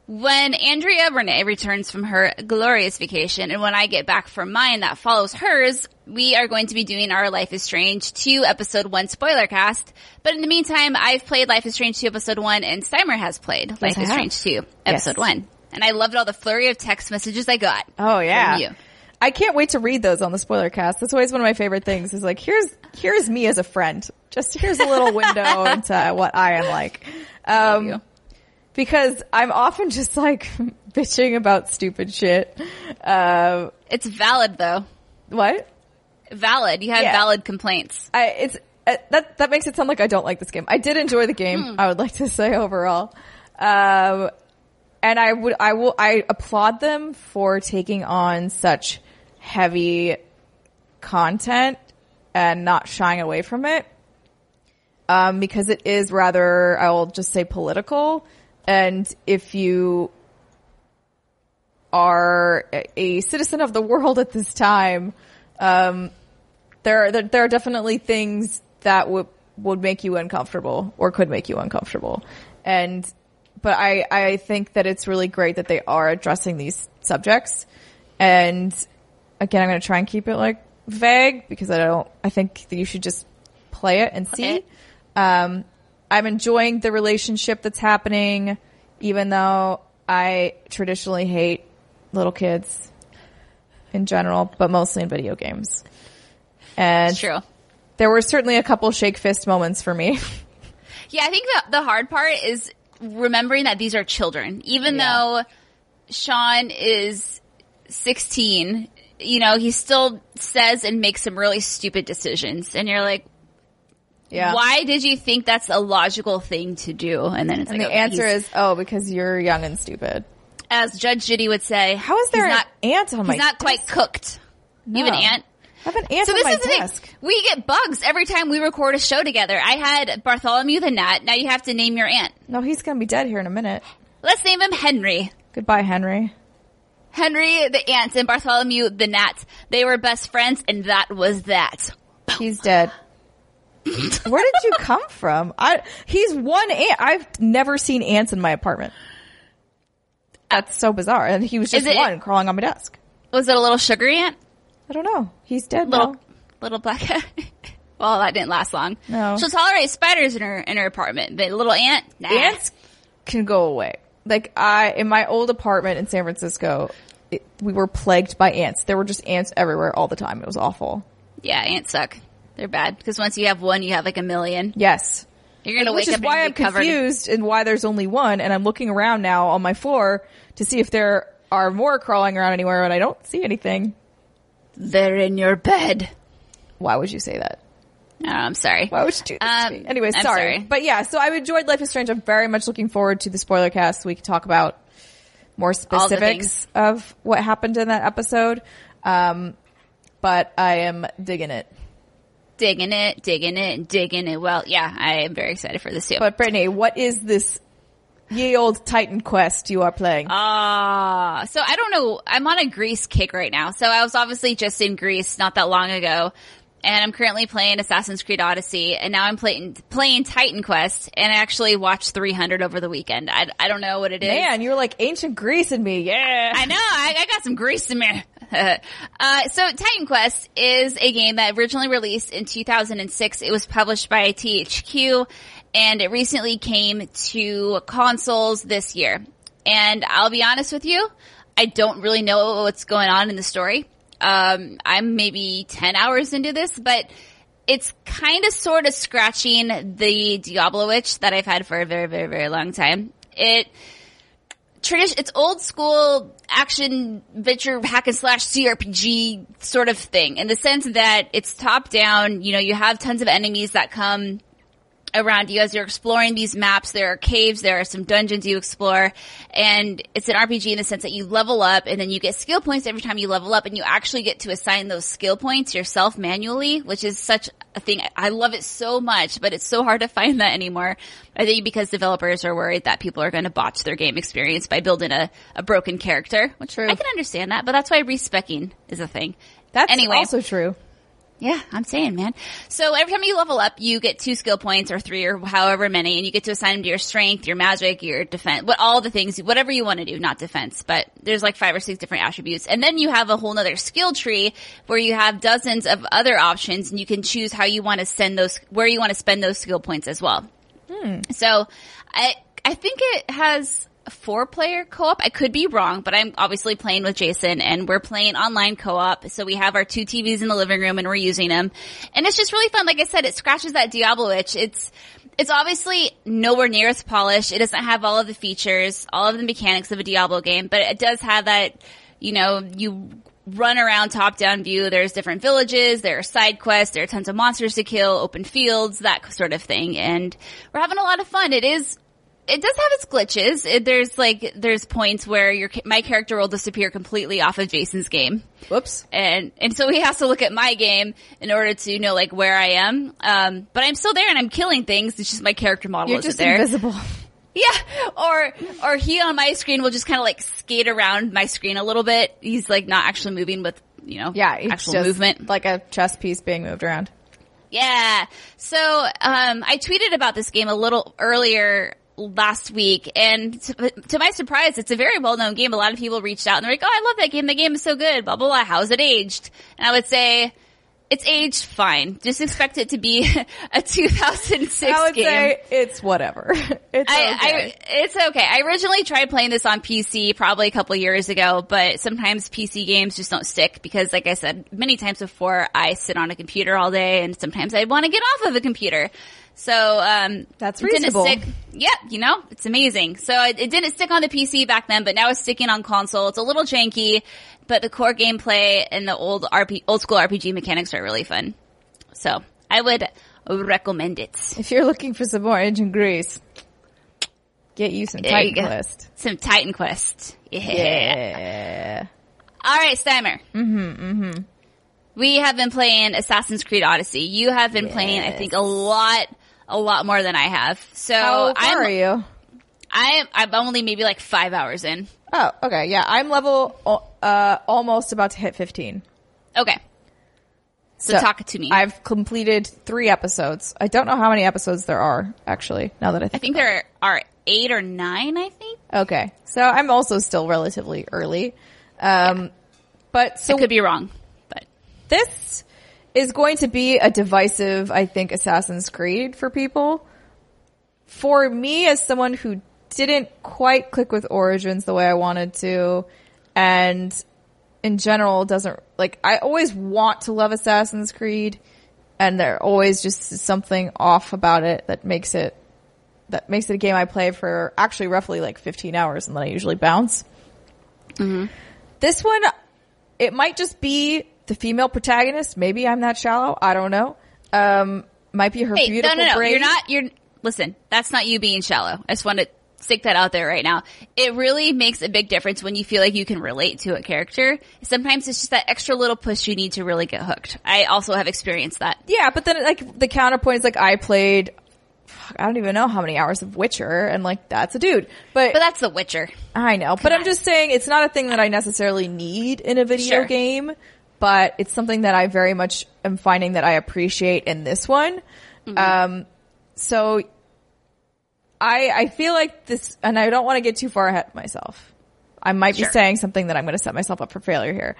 when Andrea Renee returns from her glorious vacation and when I get back from mine that follows hers, we are going to be doing our Life is Strange two episode one spoiler cast. But in the meantime, I've played Life is Strange two episode one and Steimer has played yes, Life I is have. Strange two episode yes. one. And I loved all the flurry of text messages I got. Oh, yeah. From you. I can't wait to read those on the spoiler cast. That's always one of my favorite things is like, here's, here's me as a friend. Just here's a little window into what I am like. Um, because I'm often just like bitching about stupid shit. Uh, it's valid though. What? Valid. You have yeah. valid complaints. I, it's, uh, that, that makes it sound like I don't like this game. I did enjoy the game. Mm. I would like to say overall. Um, And I would, I will, I applaud them for taking on such heavy content and not shying away from it. Um, because it is rather, I will just say political. And if you are a citizen of the world at this time, um, there are, there are definitely things that would, would make you uncomfortable or could make you uncomfortable. And, But I, I think that it's really great that they are addressing these subjects. And again, I'm going to try and keep it like vague because I don't, I think that you should just play it and see. Okay. Um, I'm enjoying the relationship that's happening, even though I traditionally hate little kids in general, but mostly in video games. And it's true. There were certainly a couple shake fist moments for me. Yeah. I think the, the hard part is, remembering that these are children, even yeah. though Sean is sixteen, you know, he still says and makes some really stupid decisions. And you're like, yeah. why did you think that's a logical thing to do? And then it's and like, the okay, answer is, oh, because you're young and stupid. as Judge Judy would say, how is there he's an not, ant on my desk? He's not quite cooked. No. You have an ant? I have an ant so on this my is desk. The thing. We get bugs every time we record a show together. I had Bartholomew the Gnat. Now you have to name your ant. No, he's going to be dead here in a minute. Let's name him Henry. Goodbye, Henry. Henry the ant and Bartholomew the Gnat. They were best friends, and that was that. He's dead. Where did you come from? I, he's one ant. I've never seen ants in my apartment. That's so bizarre. And he was just it, one crawling on my desk. Was it a little sugary ant? I don't know. He's dead little, now. Little black ant. Well, that didn't last long. No. She'll tolerate spiders in her in her apartment. The little ant, nah. Ants can go away. Like, I, in my old apartment in San Francisco, it, we were plagued by ants. There were just ants everywhere all the time. It was awful. Yeah, ants suck. They're bad. Because once you have one, you have like a million. Yes. You're going to wake up and be covered. Which is why I'm confused and why there's only one. And I'm looking around now on my floor to see if there are more crawling around anywhere, and I don't see anything. They're in your bed. Why would you say that? Oh, I'm sorry. Why would you do that um, to me? Anyway, sorry. sorry. But yeah, so I've enjoyed Life is Strange. I'm very much looking forward to the spoiler cast. We can talk about more specifics of what happened in that episode. Um, but I am digging it. Digging it, digging it, digging it. Well, yeah, I am very excited for this too. But Brittany, what is this ye old Titan quest you are playing? Ah, uh, so I don't know. I'm on a Greece kick right now. So I was obviously just in Greece not that long ago. And I'm currently playing Assassin's Creed Odyssey, and now I'm playing playing Titan Quest, and I actually watched three hundred over the weekend. I, I don't know what it is. Man, you were like ancient Greece in me, yeah. I know, I, I got some Greece in me. uh, so Titan Quest is a game that originally released in two thousand six. It was published by T H Q, and it recently came to consoles this year. And I'll be honest with you, I don't really know what's going on in the story. Um, I'm maybe ten hours into this, but it's kind of sort of scratching the Diablo itch that I've had for a very, very, very long time. It, tradition, it's old school action adventure hack and slash C R P G sort of thing, in the sense that it's top down. You know, you have tons of enemies that come around you as you're exploring these maps. There are caves, there are some dungeons you explore, and it's an R P G in the sense that you level up and then you get skill points every time you level up, and you actually get to assign those skill points yourself manually, which is such a thing. I love it so much, but it's so hard to find that anymore. I think because developers are worried that people are going to botch their game experience by building a, a broken character, which true. I can understand that, but that's why respecking is a thing. That's anyway, also true. Yeah, I'm saying, man. So every time you level up, you get two skill points or three or however many, and you get to assign them to your strength, your magic, your defense, what all the things, whatever you want to do, not defense, but there's like five or six different attributes. And then you have a whole nother skill tree where you have dozens of other options, and you can choose how you want to send those, where you want to spend those skill points as well. Hmm. So I, I think it has a four player co-op. I could be wrong, but I'm obviously playing with Jason, and we're playing online co-op. So we have our two T Vs in the living room, and we're using them. And it's just really fun. Like I said, it scratches that Diablo itch. It's, it's obviously nowhere near as polished. It doesn't have all of the features, all of the mechanics of a Diablo game, but it does have that, you know, you run around top down view. There's different villages, there are side quests, there are tons of monsters to kill, open fields, that sort of thing. And we're having a lot of fun. It is, It does have its glitches. It, there's like, there's points where your, my character will disappear completely off of Jason's game. Whoops. And, and so he has to look at my game in order to know like where I am. Um, but I'm still there and I'm killing things. It's just my character model You're isn't there. You're just invisible. Yeah. Or, or he on my screen will just kind of like skate around my screen a little bit. He's like not actually moving with, you know, yeah, actual just movement. Like a chess piece being moved around. Yeah. So, um, I tweeted about this game a little earlier last week, and to, to my surprise, it's a very well-known game. A lot of people reached out and they're like, oh, I love that game. The game is so good, blah, blah, blah. How's it aged? And I would say it's aged fine. Just expect it to be a two thousand six game. I would game. say it's whatever. It's okay. I, I, it's okay. I originally tried playing this on P C probably a couple years ago, but sometimes P C games just don't stick because, like I said many times before, I sit on a computer all day, and sometimes I want to get off of a computer. So, um, that's reasonable. It didn't stick. Yep, you know, it's amazing. So it, it didn't stick on the P C back then, but now it's sticking on console. It's a little janky, but the core gameplay and the old R P, old school R P G mechanics are really fun. So I would recommend it. If you're looking for some more ancient Greece. Get you some there Titan you Quest. Some Titan Quest. Yeah. yeah. All right, Steimer. Mm-hmm, mm-hmm. We have been playing Assassin's Creed Odyssey. You have been yes. playing, I think, a lot, a lot more than I have. So How far I'm, are you? I'm, I'm only maybe like five hours in. Oh, okay. Yeah, I'm level uh, almost about to hit fifteen. Okay. So, so talk to me. I've completed three episodes. I don't know how many episodes there are, actually, now that I think I think there are eight or nine, I think. Okay. So I'm also still relatively early. Um, yeah. But so I could be wrong. But this is going to be a divisive, I think, Assassin's Creed for people. For me, as someone who didn't quite click with Origins the way I wanted to, and in general doesn't, like, I always want to love Assassin's Creed, and there always just something off about it that makes it, that makes it a game I play for actually roughly like fifteen hours, and then I usually bounce. Mm-hmm. This one, it might just be the female protagonist. Maybe I'm that shallow. I don't know. Um, might be her hey, beautiful no, no, no. brain. You're not, you're, listen, that's not you being shallow. I just want to stick that out there right now. It really makes a big difference when you feel like you can relate to a character. Sometimes it's just that extra little push you need to really get hooked. I also have experienced that. Yeah, but then like the counterpoint is like I played, I don't even know how many hours of Witcher, and like that's a dude. But but that's the Witcher. I know. Come but on. I'm just saying it's not a thing that I necessarily need in a video sure. game, but it's something that I very much am finding that I appreciate in this one. Mm-hmm. Um so I I feel like this, and I don't want to get too far ahead of myself. I might sure. be saying something that I'm going to set myself up for failure here.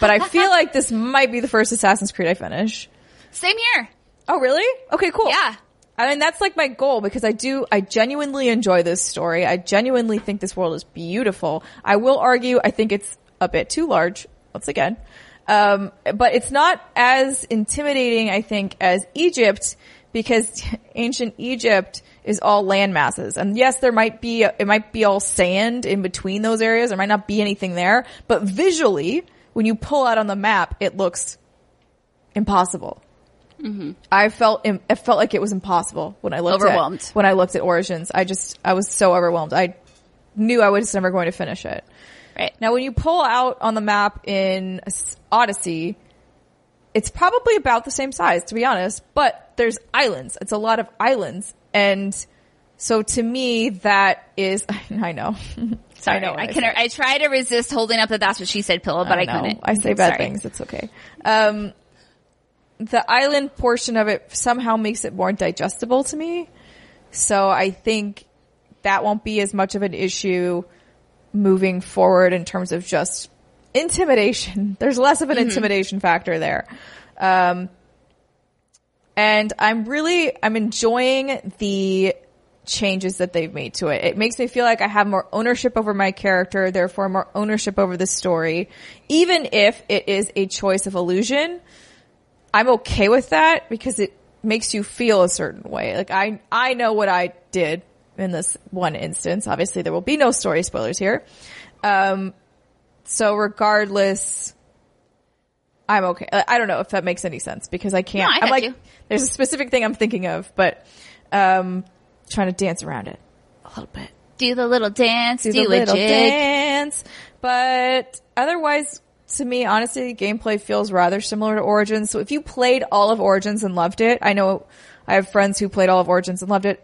But I feel like this might be the first Assassin's Creed I finish. Same here. Oh, really? Okay, cool. Yeah. I mean, that's like my goal, because I do, I genuinely enjoy this story. I genuinely think this world is beautiful. I will argue, I think it's a bit too large, once again. Um, but it's not as intimidating, I think, as Egypt, because ancient Egypt is all land masses. And yes, there might be, it might be all sand in between those areas. There might not be anything there, but visually, when you pull out on the map, it looks impossible. Mm-hmm. I felt, I felt like it was impossible when I looked overwhelmed. at, when I looked at Origins. I just, I was so overwhelmed. I knew I was never going to finish it. Right. Now, when you pull out on the map in Odyssey, it's probably about the same size, to be honest, but there's islands. It's a lot of islands. And so to me, that is, I know. Sorry, I know. I, I can, I, I try to resist holding up the that's what she said pillow, but I, I couldn't. I say I'm bad sorry. things. It's okay. Um, the island portion of it somehow makes it more digestible to me. So I think that won't be as much of an issue moving forward in terms of just intimidation. There's less of an mm-hmm. intimidation factor there. Um, And I'm really, I'm enjoying the changes that they've made to it. It makes me feel like I have more ownership over my character, therefore more ownership over the story. Even if it is a choice of illusion, I'm okay with that because it makes you feel a certain way. Like I, I know what I did in this one instance. Obviously there will be no story spoilers here. Um, so regardless, I'm okay. I don't know if that makes any sense because I can't. No, I I'm like, you. There's a specific thing I'm thinking of, but um, trying to dance around it a little bit. Do the little dance, do, do the little jig. dance. But otherwise, to me, honestly, gameplay feels rather similar to Origins. So if you played all of Origins and loved it, I know I have friends who played all of Origins and loved it.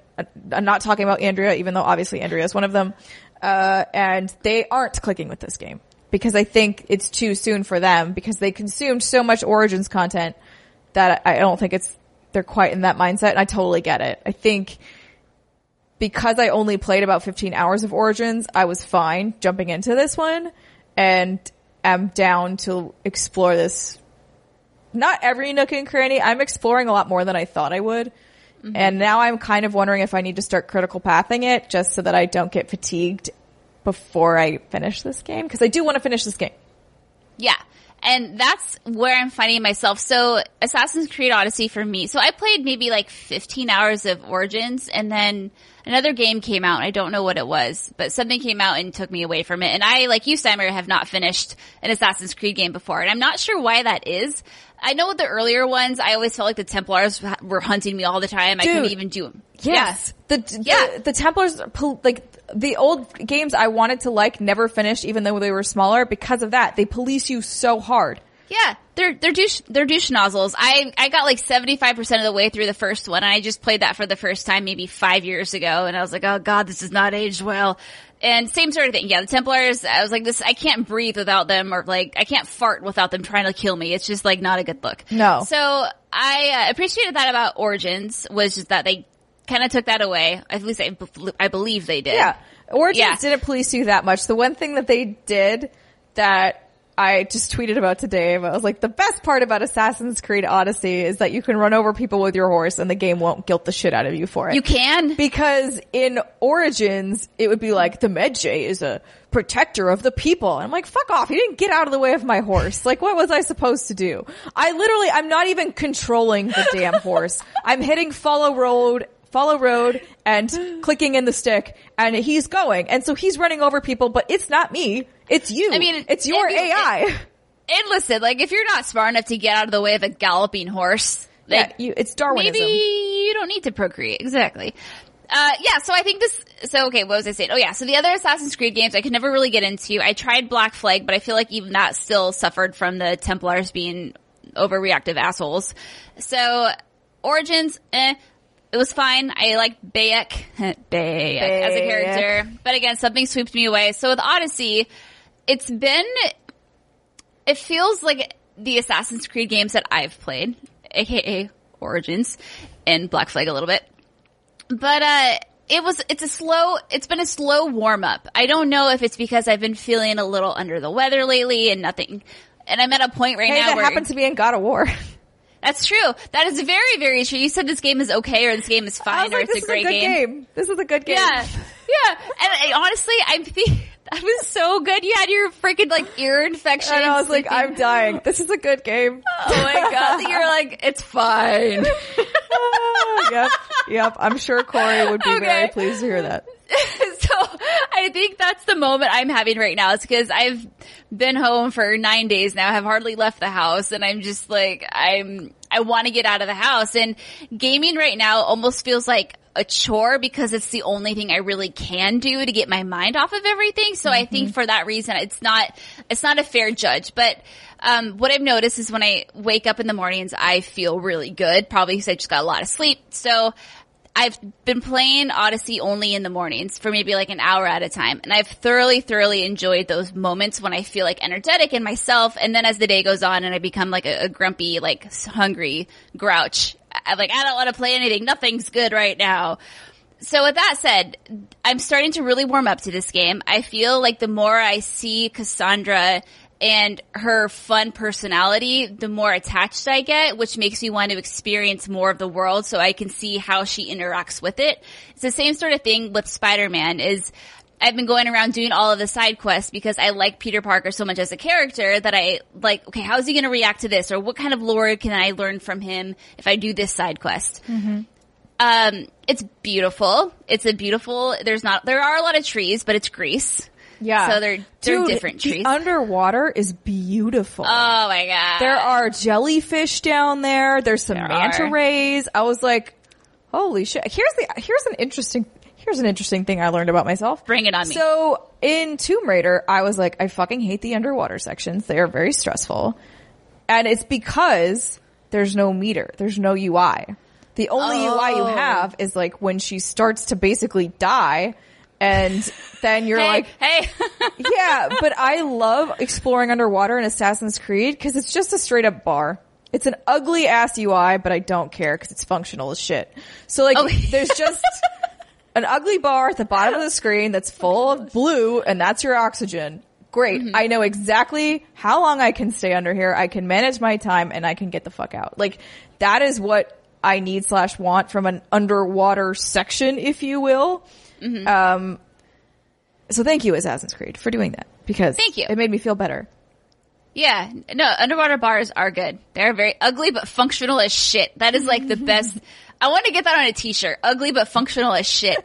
I'm not talking about Andrea, even though obviously Andrea is one of them, uh, and they aren't clicking with this game. Because I think it's too soon for them because they consumed so much Origins content that I don't think it's, they're quite in that mindset. And I totally get it. I think because I only played about fifteen hours of Origins, I was fine jumping into this one and am down to explore this. Not every nook and cranny. I'm exploring a lot more than I thought I would. Mm-hmm. And now I'm kind of wondering if I need to start critical pathing it just so that I don't get fatigued before I finish this game, because I do want to finish this game. Yeah, and that's where I'm finding myself. So Assassin's Creed Odyssey for me. So I played maybe like fifteen hours of Origins, and then another game came out. I don't know what it was, but something came out and took me away from it. And I, like you, Steimer, have not finished an Assassin's Creed game before, and I'm not sure why that is. I know with the earlier ones, I always felt like the Templars were hunting me all the time. Dude, I couldn't even do them. Yes. yes. The, yeah. the the Templars, like, the old games I wanted to like never finished, even though they were smaller, because of that. They police you so hard. Yeah, they're they're douche they're douche nozzles. I I got like seventy-five percent of the way through the first one. And I just played that for the first time maybe five years ago, and I was like, oh god, this is not aged well. And same sort of thing. Yeah, the Templars. I was like, this. I can't breathe without them, or like I can't fart without them trying to kill me. It's just like not a good look. No. So I uh, appreciated that about Origins, was just that they kind of took that away. At least I, I believe they did. Yeah, Origins yeah. didn't police you that much. The one thing that they did that I just tweeted about today, but I was like, the best part about Assassin's Creed Odyssey is that you can run over people with your horse and the game won't guilt the shit out of you for it. You can? Because in Origins, it would be like, the Medjay is a protector of the people. And I'm like, fuck off. You didn't get out of the way of my horse. Like, what was I supposed to do? I literally, I'm not even controlling the damn horse. I'm hitting follow road, follow road and clicking in the stick, and he's going. And so he's running over people, but it's not me. It's you. I mean, it's your it, A I. It, and listen, like, if you're not smart enough to get out of the way of a galloping horse, like, yeah, you, it's Darwinism. Maybe you don't need to procreate. Exactly. Uh, yeah, so I think this, so okay, what was I saying? Oh yeah, so the other Assassin's Creed games I could never really get into. I tried Black Flag, but I feel like even that still suffered from the Templars being overreactive assholes. So, Origins, eh. It was fine. I liked Bayek, Bayek, Bayek as a character. But again, something swept me away. So with Odyssey, it's been, it feels like the Assassin's Creed games that I've played, aka Origins and Black Flag a little bit. But, uh, it was, it's a slow, it's been a slow warm up. I don't know if it's because I've been feeling a little under the weather lately and nothing. And I'm at a point right hey, now that where. That happened to be in God of War. That's true. That is very, very true. You said this game is okay, or this game is fine, like, or it's a great game. game. This is a good game. Yeah, yeah. And I, honestly, I'm th- that was so good. You had your freaking like ear infection. And I was sleeping. like, I'm dying. This is a good game. Oh my god. So you're like, it's fine. uh, yep, yep. I'm sure Corey would be okay. very pleased to hear that. So I think that's the moment I'm having right now. It's because I've been home for nine days now, have hardly left the house, and I'm just like, I'm, I want to get out of the house. And gaming right now almost feels like a chore because it's the only thing I really can do to get my mind off of everything. So mm-hmm. I think for that reason, it's not, it's not a fair judge. But, um, what I've noticed is when I wake up in the mornings, I feel really good, probably because I just got a lot of sleep. So, I've been playing Odyssey only in the mornings for maybe like an hour at a time. And I've thoroughly, thoroughly enjoyed those moments when I feel like energetic in myself. And then as the day goes on and I become like a, a grumpy, like hungry grouch, I'm like, I don't want to play anything. Nothing's good right now. So with that said, I'm starting to really warm up to this game. I feel like the more I see Cassandra and her fun personality, the more attached I get, which makes me want to experience more of the world so I can see how she interacts with it. It's the same sort of thing with Spider-Man. Is I've been going around doing all of the side quests because I like Peter Parker so much as a character that I like, okay, how's he going to react to this? Or what kind of lore can I learn from him if I do this side quest? Mm-hmm. Um, it's beautiful. It's a beautiful, there's not, there are a lot of trees, but it's Greece. Yeah. So they're, they're Dude, different trees. The underwater is beautiful. Oh my god. There are jellyfish down there. There's some there manta are. rays. I was like, holy shit. Here's the, here's an interesting, here's an interesting thing I learned about myself. Bring it on me. So in Tomb Raider, I was like, I fucking hate the underwater sections. They are very stressful. And it's because there's no meter. There's no U I. The only oh. U I you have is like when she starts to basically die. And then you're hey, like, hey, yeah, but I love exploring underwater in Assassin's Creed because it's just a straight up bar. It's an ugly ass U I, but I don't care because it's functional as shit. So like, oh. there's just an ugly bar at the bottom of the screen that's full of blue and that's your oxygen. Great. Mm-hmm. I know exactly how long I can stay under here. I can manage my time and I can get the fuck out. Like that is what I need slash want from an underwater section, if you will. Mm-hmm. Um, so thank you, Assassin's Creed, for doing that because thank you. It made me feel better. Yeah, no, underwater bars are good. They're very ugly but functional as shit. That is like the best. I want to get that on a t-shirt. Ugly but functional as shit.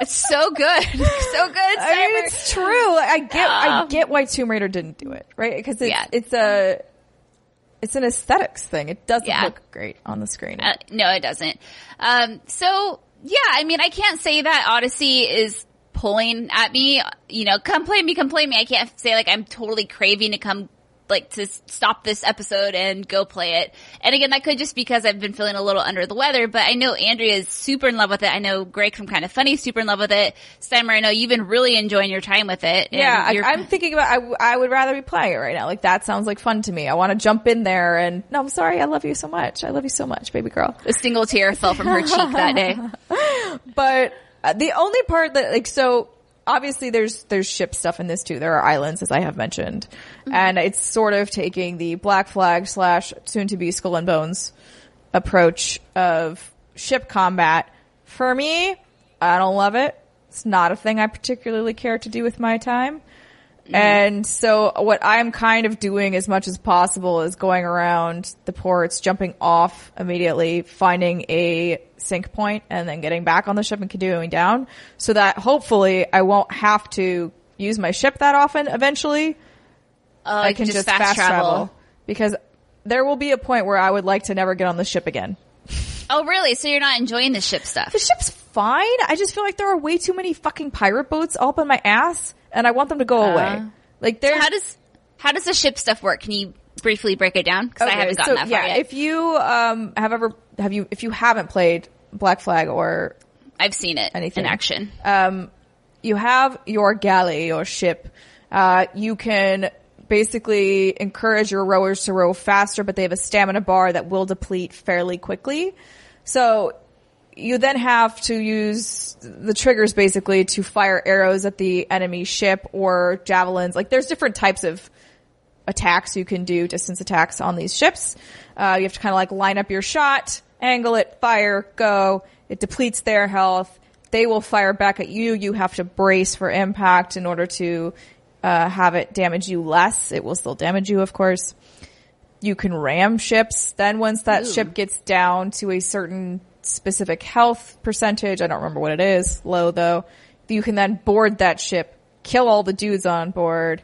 It's so good, so good. I mean, it's true. I get, um, I get why Tomb Raider didn't do it, right? Because it's, yeah. it's a, it's an aesthetics thing. It doesn't yeah. look great on the screen. Uh, no, it doesn't. Um, so. yeah, I mean, I can't say that Odyssey is pulling at me. You know, come play me, come play me. I can't say, like, I'm totally craving to come, like, to stop this episode and go play it. And again, that could just because I've been feeling a little under the weather, but I know Andrea is super in love with it. I know Greg from Kind of Funny is super in love with it. Steimer, I know you've been really enjoying your time with it. Yeah, I, I'm thinking about, I, w- I would rather be playing it right now. Like, that sounds like fun to me. I want to jump in there and, no, I'm sorry, I love you so much. I love you so much, baby girl. A single tear fell from her cheek that day. But the only part that, like, so... Obviously, there's there's ship stuff in this, too. There are islands, as I have mentioned. Mm-hmm. And it's sort of taking the Black Flag slash soon-to-be Skull and Bones approach of ship combat. For me, I don't love it. It's not a thing I particularly care to do with my time. Mm-hmm. And so what I'm kind of doing as much as possible is going around the ports, jumping off immediately, finding a sink point, and then getting back on the ship and continuing down, so that hopefully I won't have to use my ship that often eventually. Uh, I can just, just fast, fast travel. travel. Because there will be a point where I would like to never get on the ship again. Oh, really? So you're not enjoying the ship stuff? The ship's fine. I just feel like there are way too many fucking pirate boats all up in my ass, and I want them to go uh, away. Like, there. So how does how does the ship stuff work? Can you briefly break it down? Because okay, I haven't gotten so, that far yeah, yet. If you um have ever have you if you haven't played Black Flag or I've seen it anything. in action, um, you have your galley or ship. Uh, you can basically encourage your rowers to row faster, but they have a stamina bar that will deplete fairly quickly. So you then have to use the triggers basically to fire arrows at the enemy ship or javelins. Like, there's different types of attacks you can do, distance attacks on these ships. Uh, you have to kind of like line up your shot, angle it, fire, go. It depletes their health. They will fire back at you. You have to brace for impact in order to uh have it damage you less. It will still damage you, of course. You can ram ships. Then once that Ooh. ship gets down to a certain specific health percentage, I don't remember what it is, low though, you can then board that ship, kill all the dudes on board.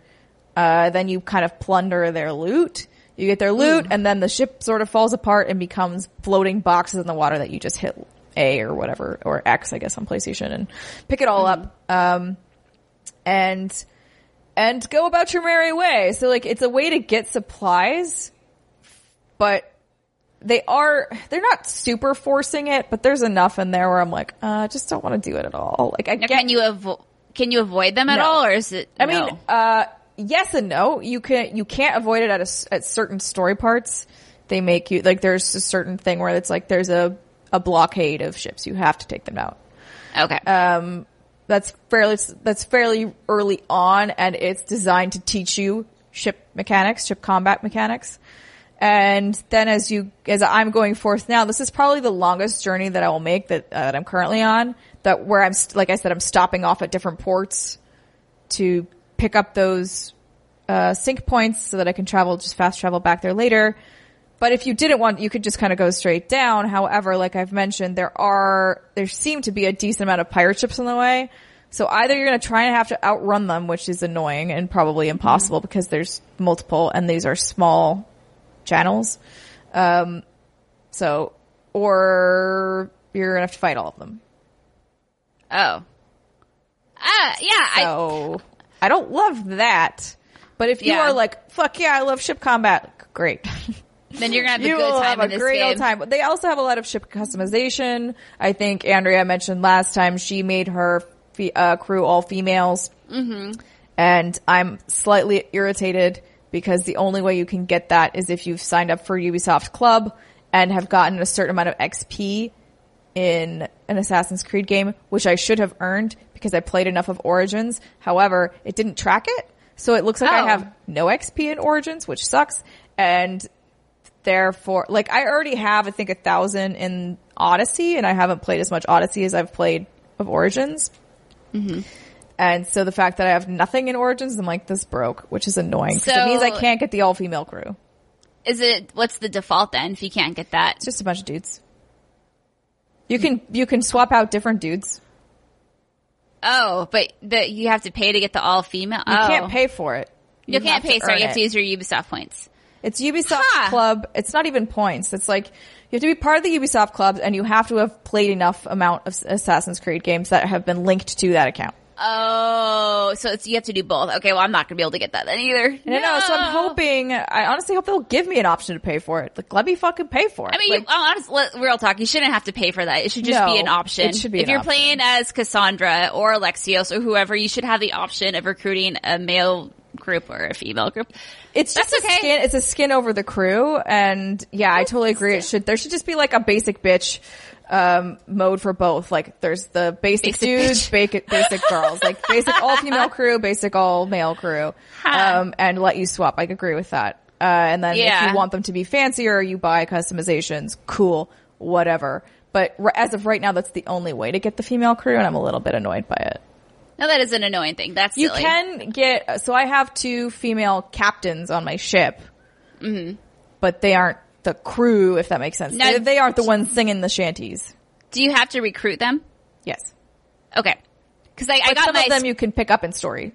Uh Then you kind of plunder their loot. You get their loot, and then the ship sort of falls apart and becomes floating boxes in the water that you just hit A or whatever, or X, I guess, on PlayStation, and pick it all up, um, and and go about your merry way. So, like, it's a way to get supplies, but they are, they're not super forcing it, but there's enough in there where I'm like, uh, I just don't want to do it at all. Like, I now, get, can you avo- can you avoid them at no. all, or is it? I no. mean, uh. Yes and no. You can you can't avoid it at a, at certain story parts. They make you, like, there's a certain thing where it's like there's a a blockade of ships. You have to take them out. Okay. Um, that's fairly that's fairly early on, and it's designed to teach you ship mechanics, ship combat mechanics. And then as you as I'm going forth now, this is probably the longest journey that I will make that uh, that I'm currently on. That where I'm like I said, I'm stopping off at different ports to pick up those uh sync points so that I can travel, just fast travel back there later. But if you didn't want, you could just kind of go straight down. However, like I've mentioned, there are, there seem to be a decent amount of pirate ships on the way. So either you're going to try and have to outrun them, which is annoying and probably impossible mm-hmm. because there's multiple and these are small channels. Um, so, or you're going to have to fight all of them. Oh. Uh, yeah. So. I- I don't love that, but if you yeah. are like, fuck yeah, I love ship combat, like, great. Then you're going to have a you good will time have in a this great game. Old time. They also have a lot of ship customization. I think Andrea mentioned last time she made her fe- uh, crew all females, mm-hmm. and I'm slightly irritated because the only way you can get that is if you've signed up for Ubisoft Club and have gotten a certain amount of X P in an Assassin's Creed game, which I should have earned because I played enough of Origins. However, it didn't track it, so it looks like oh. I have no X P in Origins, which sucks. And therefore, like, I already have, I think, a thousand in Odyssey, and I haven't played as much Odyssey as I've played of Origins. Mm-hmm. And so the fact that I have nothing in Origins, I'm like, this broke, which is annoying. So it means I can't get the all-female crew. Is it, what's the default then if you can't get that? It's just a bunch of dudes. You can you can swap out different dudes. Oh, but the, you have to pay to get the all female. You oh. can't pay for it. You, you can't pay. Sorry, you have to use your Ubisoft points. It's Ubisoft huh. Club. It's not even points. It's like you have to be part of the Ubisoft Club, and you have to have played enough amount of Assassin's Creed games that have been linked to that account. Oh, so it's, you have to do both. Okay, well, I'm not going to be able to get that then either. No, no, no, so I'm hoping, I honestly hope they'll give me an option to pay for it. Like, let me fucking pay for it. I mean, like, you, honestly, real talk, you shouldn't have to pay for that. It should just no, be an option. It should be if an you're option. Playing as Cassandra or Alexios or whoever, you should have the option of recruiting a male group or a female group. It's just That's a okay. skin, it's a skin over the crew, and yeah, I totally agree. It should, there should just be like a basic bitch um mode for both. Like there's the basic, basic dudes, basic, basic girls, like basic all female crew, basic all male crew, huh. um and let you swap. I agree with that. Uh and then yeah. if you want them to be fancier, you buy customizations, cool, whatever. But r- as of right now, that's the only way to get the female crew, and I'm a little bit annoyed by it. No, that is an annoying thing. That's silly. You can get, so I have two female captains on my ship, mm-hmm. but they aren't the crew, if that makes sense. Now, they, they aren't the ones singing the shanties. Do you have to recruit them? Yes. Okay. Because I, I got some my, of them you can pick up in story.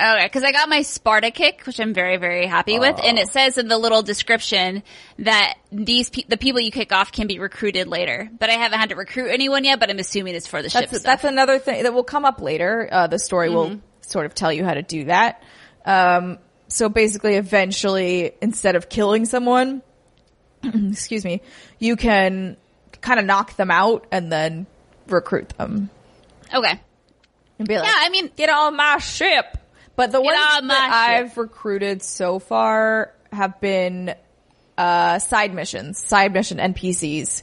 Okay, because I got my Sparta kick, which I'm very, very happy oh. with, and it says in the little description that these pe- the people you kick off can be recruited later. But I haven't had to recruit anyone yet. But I'm assuming it's for the ship. That's, stuff. That's another thing that will come up later. Uh, the story mm-hmm. will sort of tell you how to do that. Um, so basically, eventually, instead of killing someone, excuse me, you can kind of knock them out and then recruit them. Okay, and be like, yeah, I mean, get on my ship. But the Get ones on that ship. I've recruited so far have been uh side missions, side mission N P Cs.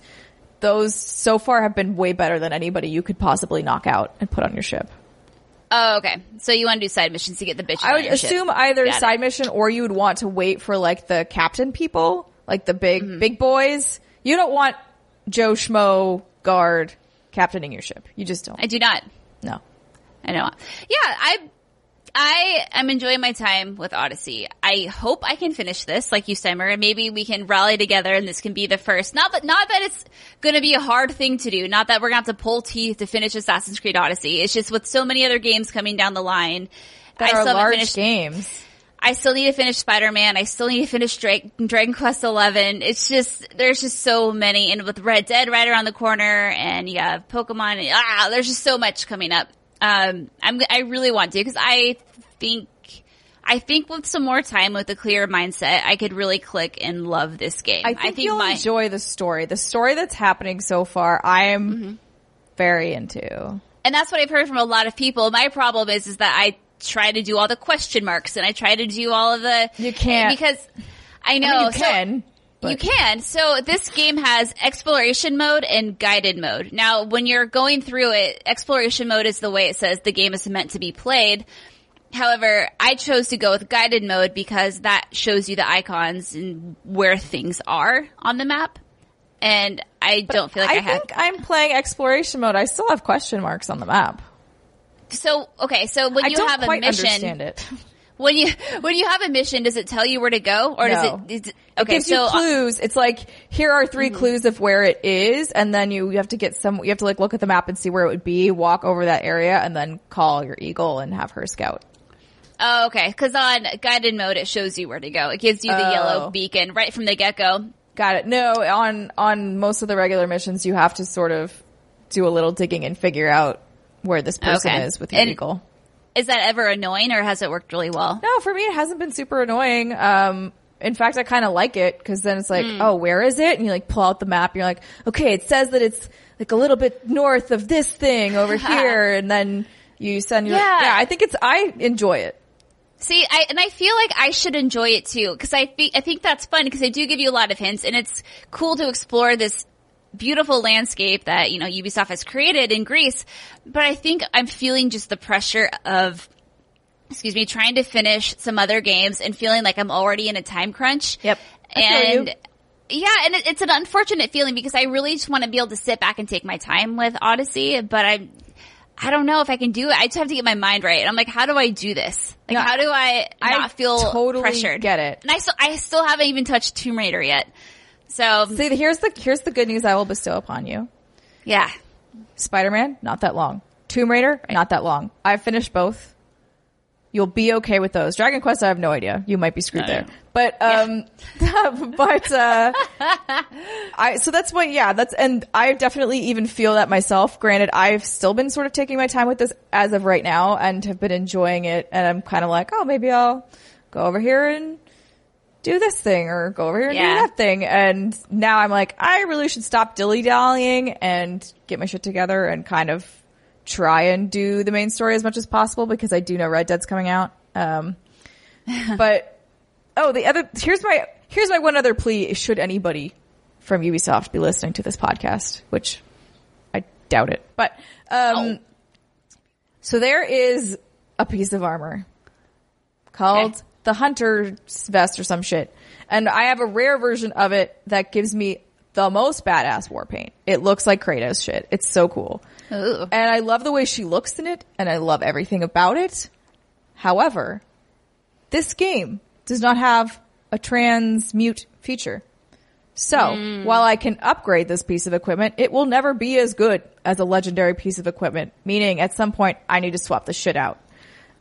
Those so far have been way better than anybody you could possibly knock out and put on your ship. Oh, okay. So you want to do side missions to get the bitch I would on your assume ship. Either Got side it. Mission or you would want to wait for like the captain people, like the big, mm-hmm. big boys. You don't want Joe Schmo guard captaining your ship. You just don't. I do not. No. I don't. Yeah, I... I am enjoying my time with Odyssey. I hope I can finish this, like you, Steimer, and maybe we can rally together and this can be the first. Not that, not that it's going to be a hard thing to do. Not that we're going to have to pull teeth to finish Assassin's Creed Odyssey. It's just with so many other games coming down the line. That I are still large finished, games. I still need to finish Spider-Man. I still need to finish Drake, Dragon Quest eleven. It's just, there's just so many. And with Red Dead right around the corner and you have Pokemon. And, ah, there's just so much coming up. Um, I'm, I really want to, cause I think, I think with some more time, with a clearer mindset, I could really click and love this game. I think, I think you'll my- enjoy the story. The story that's happening so far, I am mm-hmm. very into. And that's what I've heard from a lot of people. My problem is, is that I try to do all the question marks and I try to do all of the, you can't, because I know I mean, you so- can. But. You can. So this game has exploration mode and guided mode. Now, when you're going through it, exploration mode is the way it says the game is meant to be played. However, I chose to go with guided mode because that shows you the icons and where things are on the map. And I but don't feel like I, I have... I think I'm playing exploration mode. I still have question marks on the map. So, okay. So when I you have a mission... I don't quite understand it. When you, when you have a mission, does it tell you where to go? Or no. does it, is, okay, it gives so, you clues. It's like, here are three mm-hmm. clues of where it is, and then you, you have to get some, you have to like look at the map and see where it would be, walk over that area, and then call your eagle and have her scout. Oh, okay. Cause on guided mode, it shows you where to go. It gives you the oh. yellow beacon right from the get-go. Got it. No, on, on most of the regular missions, you have to sort of do a little digging and figure out where this person okay. is with your and, eagle. Is that ever annoying, or has it worked really well? No, for me, it hasn't been super annoying. Um, in fact, I kind of like it, because then it's like, mm. oh, where is it? And you like pull out the map, and you're like, okay, it says that it's like a little bit north of this thing over here, and then you send your, yeah. yeah, I think it's, I enjoy it. See, I, and I feel like I should enjoy it too, because I think, I think that's fun, because they do give you a lot of hints, and it's cool to explore this beautiful landscape that, you know, Ubisoft has created in Greece. But I think I'm feeling just the pressure of, excuse me, trying to finish some other games and feeling like I'm already in a time crunch. Yep. And yeah, and it, it's an unfortunate feeling, because I really just want to be able to sit back and take my time with Odyssey, but I'm, I don't know if I can do it. I just have to get my mind right. And I'm like, how do I do this? Like, no, how do I not I feel totally pressured? Get it. And I still, I still haven't even touched Tomb Raider yet. So see, here's the here's the good news I will bestow upon you. Yeah, Spider-Man, not that long. Tomb Raider, right. not that long. I've finished both. You'll be okay with those. Dragon Quest, I have no idea. You might be screwed there. But, um, but, uh, I, so that's what, yeah, that's, and I definitely even feel that myself. Granted, I've still been sort of taking my time with this as of right now and have been enjoying it. And I'm kind of like, oh, maybe I'll go over here and do this thing or go over here and yeah. do that thing. And now I'm like, I really should stop dilly-dallying and get my shit together and kind of try and do the main story as much as possible, because I do know Red Dead's coming out. Um, but, oh, the other, here's my, here's my one other plea. Should anybody from Ubisoft be listening to this podcast, which I doubt it, but, um, oh. so there is a piece of armor called okay. the Hunter's Vest or some shit. And I have a rare version of it that gives me the most badass war paint. It looks like Kratos shit. It's so cool. Ooh. And I love the way she looks in it, and I love everything about it. However, this game does not have a transmute feature. So, mm. while I can upgrade this piece of equipment, it will never be as good as a legendary piece of equipment, meaning at some point I need to swap the shit out.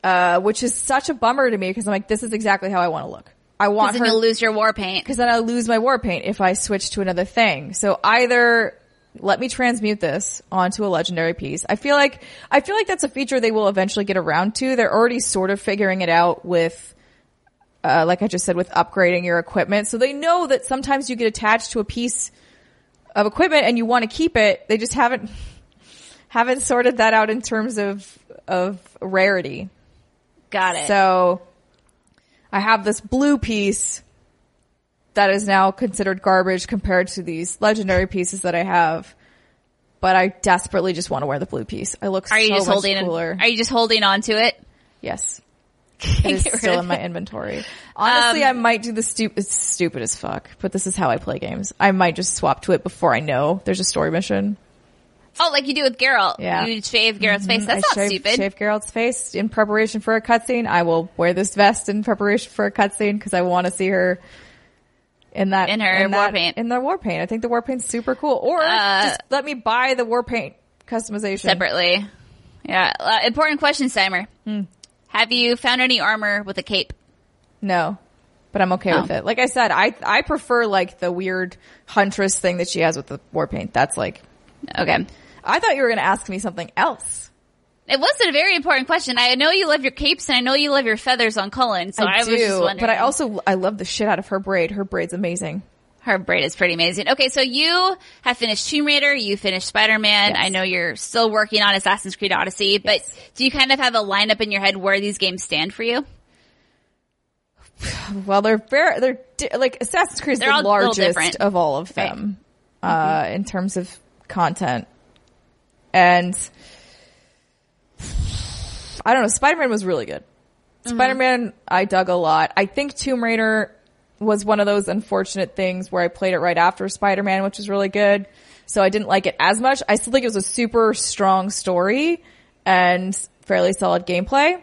Uh, which is such a bummer to me, because I'm like, this is exactly how I want to look. I want her- Because then you'll lose your war paint. Because then I'll lose my war paint if I switch to another thing. So either... let me transmute this onto a legendary piece. I feel like, I feel like that's a feature they will eventually get around to. They're already sort of figuring it out with, uh, like I just said, with upgrading your equipment. So they know that sometimes you get attached to a piece of equipment and you want to keep it. They just haven't, haven't sorted that out in terms of, of rarity. Got it. So I have this blue piece that is now considered garbage compared to these legendary pieces that I have. But I desperately just want to wear the blue piece. I look are so you just much holding cooler. In, are you just holding on to it? Yes. It is still in my inventory. Honestly, um, I might do the stupid, it's stupid as fuck, but this is how I play games. I might just swap to it before I know there's a story mission. Oh, like you do with Geralt. Yeah. You shave Geralt's mm-hmm. face. That's I not shave, stupid. shave Geralt's face in preparation for a cutscene. I will wear this vest in preparation for a cutscene because I want to see her In that, in her in war that, paint. In the war paint. I think the war paint's super cool. Or uh, just let me buy the war paint customization. Separately. Yeah. Uh, important question, Steimer. Hmm. Have you found any armor with a cape? No. But I'm okay oh. with it. Like I said, I I prefer like the weird huntress thing that she has with the war paint. That's like... Okay. I thought you were going to ask me something else. It was a very important question. I know you love your capes, and I know you love your feathers on Cullen, so I, I do, was just wondering. But I also, I love the shit out of her braid. Her braid's amazing. Her braid is pretty amazing. Okay, so you have finished Tomb Raider. You finished Spider-Man. Yes. I know you're still working on Assassin's Creed Odyssey, but yes. do you kind of have a lineup in your head where these games stand for you? Well, they're very, they're, like, Assassin's Creed is the largest of all of them, right. uh, mm-hmm. in terms of content. And... I don't know. Spider-Man was really good. Mm-hmm. Spider-Man, I dug a lot. I think Tomb Raider was one of those unfortunate things where I played it right after Spider-Man, which was really good. So I didn't like it as much. I still think it was a super strong story and fairly solid gameplay.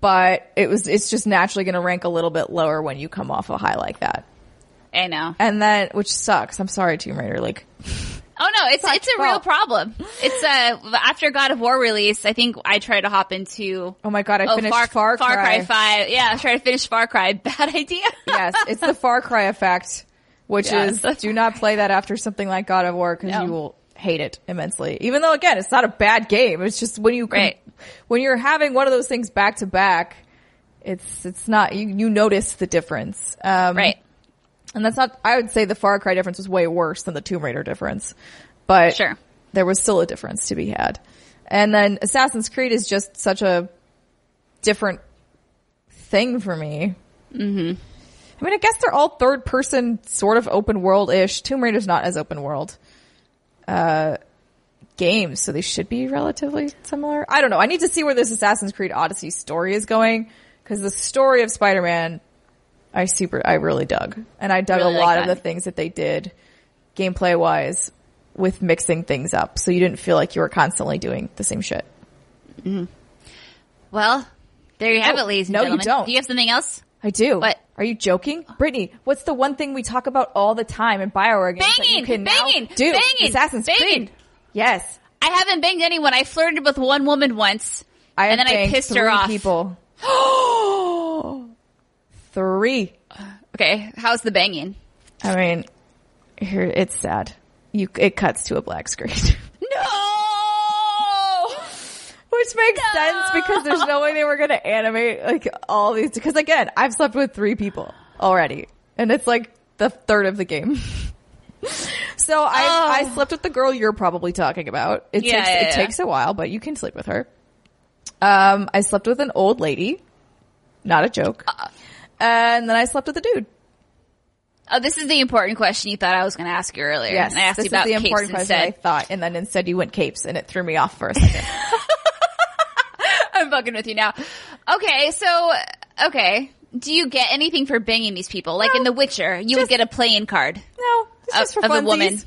But it was, it's just naturally going to rank a little bit lower when you come off a high like that. I know. And then, which sucks. I'm sorry, Tomb Raider. Like... Oh no, it's, it's a real problem. It's, uh, after God of War release, I think I tried to hop into... Oh my god, I oh, finished Far, Far Cry. Far Cry five. Yeah, I tried to finish Far Cry. Bad idea. Yes, it's the Far Cry effect, which yeah, is do not play that after something like God of War because no. you will hate it immensely. Even though, again, it's not a bad game. It's just when you, right. when you're having one of those things back to back, it's, it's not, you, you notice the difference. Um, right. And that's not, I would say the Far Cry difference was way worse than the Tomb Raider difference. But sure. there was still a difference to be had. And then Assassin's Creed is just such a different thing for me. Mm-hmm. I mean, I guess they're all third person, sort of open world-ish. Tomb Raider's not as open world. Uh, games, so they should be relatively similar. I don't know. I need to see where this Assassin's Creed Odyssey story is going. Because the story of Spider-Man... I super, I really dug. And I dug really a lot like of the things that they did gameplay wise with mixing things up. So you didn't feel like you were constantly doing the same shit. Mm-hmm. Well, there you have oh, it, ladies and no, gentlemen. No, you don't. Do you have something else? I do. What? Are you joking? Brittany, what's the one thing we talk about all the time in BioWare games that you can banging, now do? Banging, Assassin's banging. Creed. Yes. I haven't banged anyone. I flirted with one woman once. I and then I pissed her off. People. Three. Okay, how's the banging? I mean, here it's sad. You it cuts to a black screen. No, which makes no! sense because there's no way they were going to animate like all these. Because again, I've slept with three people already, and it's like the third of the game. So oh. I I slept with the girl you're probably talking about. It yeah, takes yeah, it yeah. takes a while, but you can sleep with her. Um, I slept with an old lady. Not a joke. Uh, and then I slept with a dude. Oh, this is the important question you thought I was going to ask you earlier. Yes, and I asked this you about is the capes important question instead. I thought, and then instead you went capes, and it threw me off for a second. I'm fucking with you now. Okay, so okay, do you get anything for banging these people? Like no, in The Witcher, you just, would get a playing card. No, it's just for of a woman.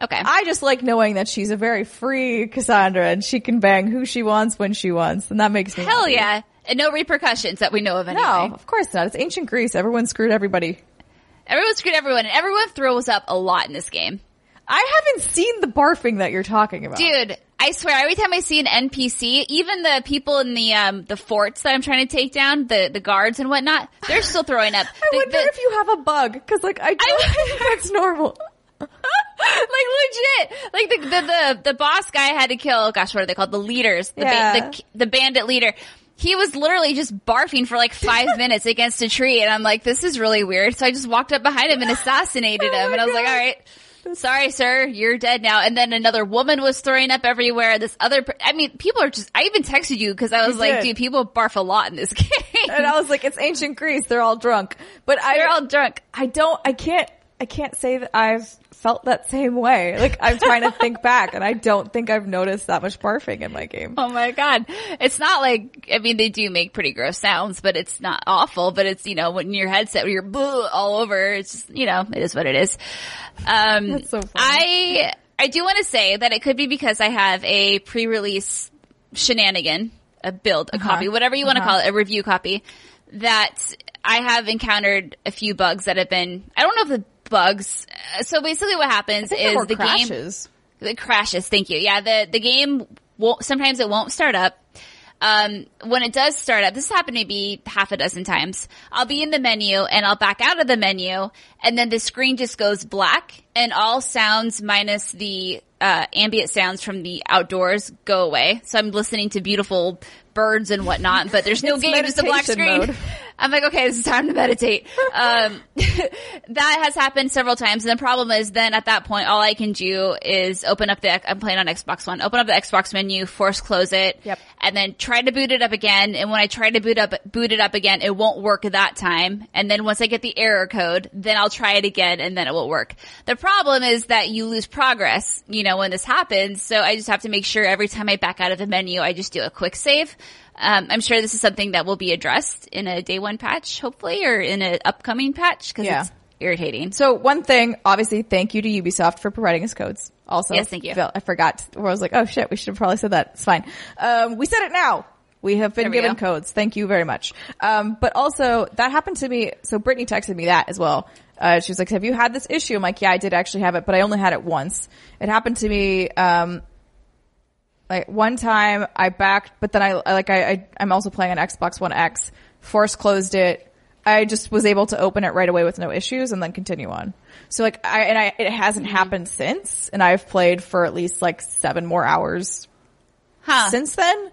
Okay, I just like knowing that she's a very free Cassandra, and she can bang who she wants when she wants, and that makes me hell happy. Yeah. And no repercussions that we know of anyway. No, of course not. It's ancient Greece. Everyone screwed everybody. Everyone screwed everyone. And everyone throws up a lot in this game. I haven't seen the barfing that you're talking about. Dude, I swear, every time I see an N P C, even the people in the um the forts that I'm trying to take down, the, the guards and whatnot, they're still throwing up. I the, wonder the, if you have a bug, because like, I don't I think that's normal. Like legit, like the, the, the, the boss guy I had to kill, gosh, what are they called? The leaders, the, yeah. ba- the, the bandit leader. He was literally just barfing for like five minutes against a tree, and I'm like, this is really weird. So I just walked up behind him and assassinated him, oh and I was God. like, all right, sorry, sir, you're dead now. And then another woman was throwing up everywhere. This other, per- I mean, people are just, I even texted you because I was you like, did. dude, people barf a lot in this game. And I was like, it's ancient Greece, they're all drunk. But I, They're all drunk. I don't, I can't, I can't say that I've felt that same way. Like, I'm trying to think back, and I don't think I've noticed that much barfing in my game. Oh my God. It's not like, I mean, they do make pretty gross sounds, but it's not awful. But it's, you know, when your headset, when you're bleh, all over, it's just, you know, it is what it is. Um, That's so funny. I, I do want to say that it could be because I have a pre-release shenanigan, a build, a uh-huh. copy, whatever you want to uh-huh. call it, a review copy, that I have encountered a few bugs that have been, I don't know if the bugs. So basically what happens is the crashes. game, it crashes. Thank you. Yeah. The, the game won't, sometimes it won't start up. Um, when it does start up, this happened maybe half a dozen times. I'll be in the menu and I'll back out of the menu, and then the screen just goes black, and all sounds minus the, uh, ambient sounds from the outdoors go away. So I'm listening to beautiful birds and whatnot, but there's no game, just a black screen. Mode. I'm like, okay, this is time to meditate. Um, that has happened several times. And the problem is then at that point, all I can do is open up the, I'm playing on Xbox One, open up the Xbox menu, force close it, yep. and then try to boot it up again. And when I try to boot up, boot it up again, it won't work that time. And then once I get the error code, then I'll try it again, and then it will work. The problem is that you lose progress, you know, when this happens. So I just have to make sure every time I back out of the menu, I just do a quick save. Um, I'm sure this is something that will be addressed in a day one patch, hopefully, or in an upcoming patch, because yeah. it's irritating. So one thing, obviously, thank you to Ubisoft for providing us codes. Also, yes, thank you. I forgot. I was like, oh shit, we should have probably said that. It's fine. Um, we said it now. We have been given go. codes. Thank you very much. Um, but also that happened to me. So Brittany texted me that as well. Uh, she was like, have you had this issue? I'm like, yeah, I did actually have it, but I only had it once. It happened to me. Um, Like one time I backed, but then I, like I, I, I'm also playing on Xbox One X, force closed it. I just was able to open it right away with no issues and then continue on. So like I, and I, it hasn't mm-hmm. happened since, and I've played for at least like seven more hours huh. since then.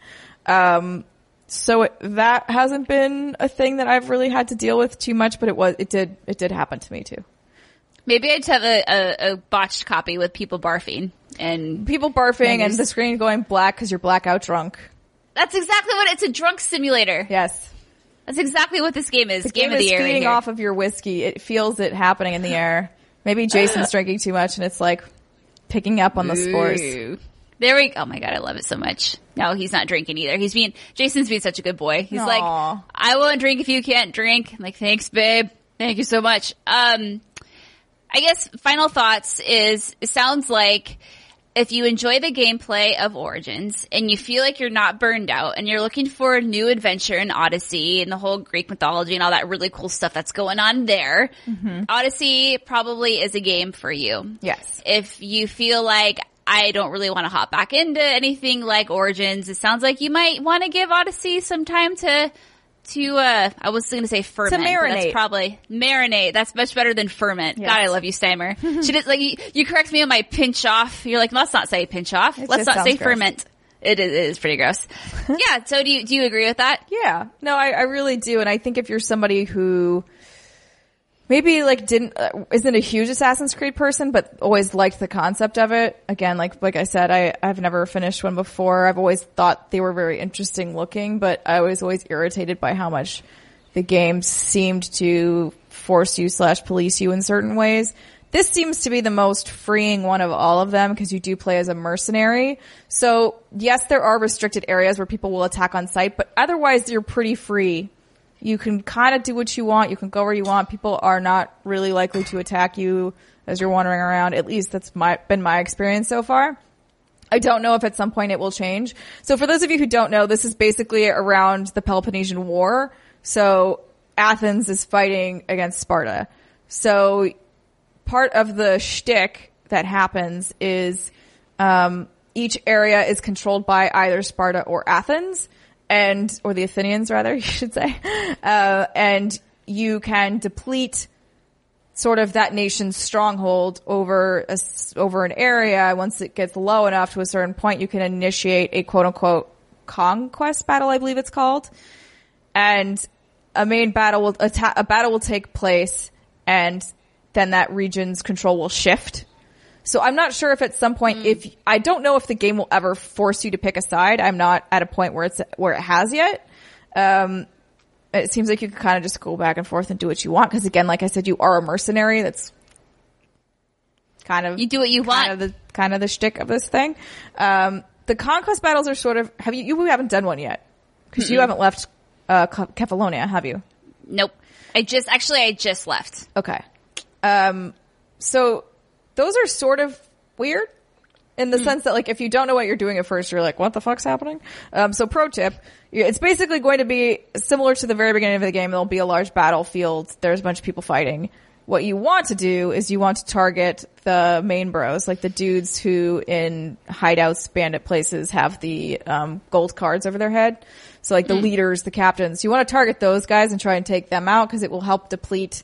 Um, so it, that hasn't been a thing that I've really had to deal with too much, but it was, it did, it did happen to me too. Maybe I just have a, a, a botched copy with people barfing and people barfing and the screen going black because you're blackout drunk. That's exactly what it's a drunk simulator. Yes, that's exactly what this game is. The game, game of is the air. Feeding right off of your whiskey. It feels it happening in the air. Maybe Jason's drinking too much, and it's like picking up on the spores. There we go. Oh my God, I love it so much. No, he's not drinking either. He's being Jason's being such a good boy. He's Aww. like, I won't drink if you can't drink. I'm like, thanks, babe. Thank you so much. Um. I guess final thoughts is, it sounds like if you enjoy the gameplay of Origins and you feel like you're not burned out and you're looking for a new adventure in Odyssey and the whole Greek mythology and all that really cool stuff that's going on there, mm-hmm. Odyssey probably is a game for you. Yes. If you feel like I don't really want to hop back into anything like Origins. It sounds like you might want to give Odyssey some time to to uh I was going to say ferment. To marinate. That's probably marinate. That's much better than ferment. Yes. God, I love you, Steimer. She did, like you, you correct me on my pinch off. You're like, let's not say pinch off. It let's not say gross. Ferment. It is, it is pretty gross. Yeah. So do you do you agree with that? Yeah. No, I, I really do. And I think if you're somebody who maybe like didn't uh, isn't a huge Assassin's Creed person, but always liked the concept of it. Again, like like I said, I I've never finished one before. I've always thought they were very interesting looking, but I was always irritated by how much the game seemed to force you slash police you in certain ways. This seems to be the most freeing one of all of them because you do play as a mercenary. So yes, there are restricted areas where people will attack on sight, but otherwise you're pretty free. You can kind of do what you want. You can go where you want. People are not really likely to attack you as you're wandering around. At least that's my, been my experience so far. I don't know if at some point it will change. So for those of you who don't know, this is basically around the Peloponnesian War. So Athens is fighting against Sparta. So part of the shtick that happens is um each area is controlled by either Sparta or Athens, and or the Athenians rather, you should say. Uh and you can deplete sort of that nation's stronghold over a, over an area. Once it gets low enough to a certain point, you can initiate a quote-unquote conquest battle, I believe it's called. And a main battle will atta- a battle will take place, and then that region's control will shift. So I'm not sure if at some point, mm. if I don't know if the game will ever force you to pick a side. I'm not at a point where it's where it has yet. Um, it seems like you can kind of just go back and forth and do what you want because, again, like I said, you are a mercenary. That's kind of you do what you kind want. Of the kind of the shtick of this thing. Um, the conquest battles are sort of have you? You haven't done one yet because you haven't left uh, Cephalonia, have you? Nope. I just actually I just left. Okay. Um, so those are sort of weird in the mm. sense that, like, if you don't know what you're doing at first, you're like, what the fuck's happening? Um, so pro tip, it's basically going to be similar to the very beginning of the game. There'll be a large battlefield. There's a bunch of people fighting. What you want to do is you want to target the main bros, like the dudes who in hideouts, bandit places have the, um, gold cards over their head. So like the mm. leaders, the captains, you want to target those guys and try and take them out because it will help deplete.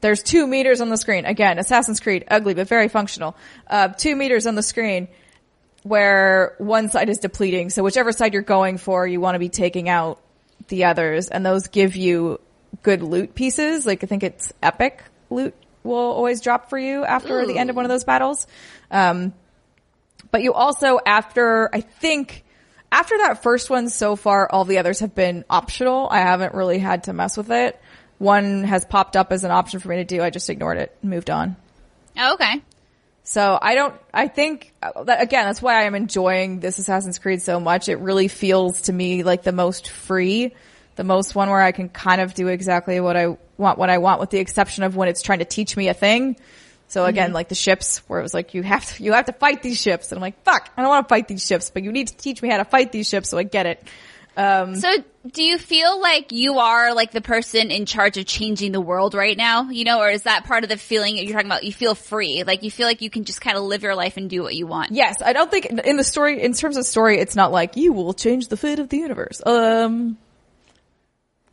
There's two meters on the screen. Again, Assassin's Creed, ugly, but very functional. Uh, two meters on the screen where one side is depleting. So whichever side you're going for, you want to be taking out the others. And those give you good loot pieces. Like, I think it's epic loot will always drop for you after Ooh. the end of one of those battles. Um, but you also, after, I think, after that first one so far, all the others have been optional. I haven't really had to mess with it. One has popped up as an option for me to do. I just ignored it and moved on. Oh, okay. So I don't, I think, again, that's why I'm enjoying this Assassin's Creed so much. It really feels to me like the most free, the most one where I can kind of do exactly what I want, what I want, with the exception of when it's trying to teach me a thing. So again, mm-hmm. like the ships, where it was like, you have to, you have to fight these ships. And I'm like, fuck, I don't want to fight these ships, but you need to teach me how to fight these ships so I get it. Um, so do you feel like you are like the person in charge of changing the world right now, you know, or is that part of the feeling you're talking about? You feel free, like you feel like you can just kind of live your life and do what you want. Yes. I don't think in the story, in terms of story, it's not like you will change the fate of the universe. Um,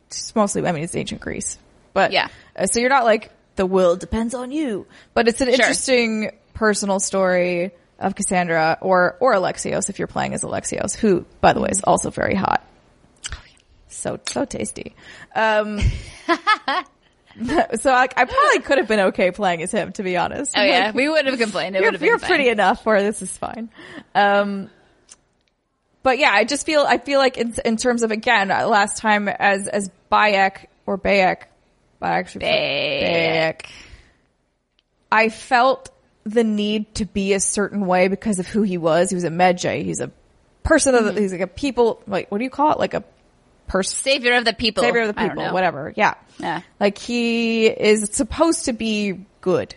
it's mostly, I mean, it's ancient Greece, but yeah. Uh, so you're not like the world depends on you, but it's an sure. interesting personal story of Cassandra or, or Alexios if you're playing as Alexios, who by the way is also very hot. So, so tasty. Um, so I, I probably could have been okay playing as him, to be honest. Oh, like, yeah. We wouldn't have complained. It would have been You're fine. Pretty enough where this is fine. Um, but yeah, I just feel, I feel like in, in terms of, again, last time as, as Bayek or Bayek, Bayek, should be Bayek, Bayek, I felt the need to be a certain way because of who he was. He was a Medjay. He's a person mm-hmm. of the, he's like a people, like, what do you call it? Like a, Person. Savior of the people. Savior of the people, whatever. Yeah. Yeah. Like he is supposed to be good.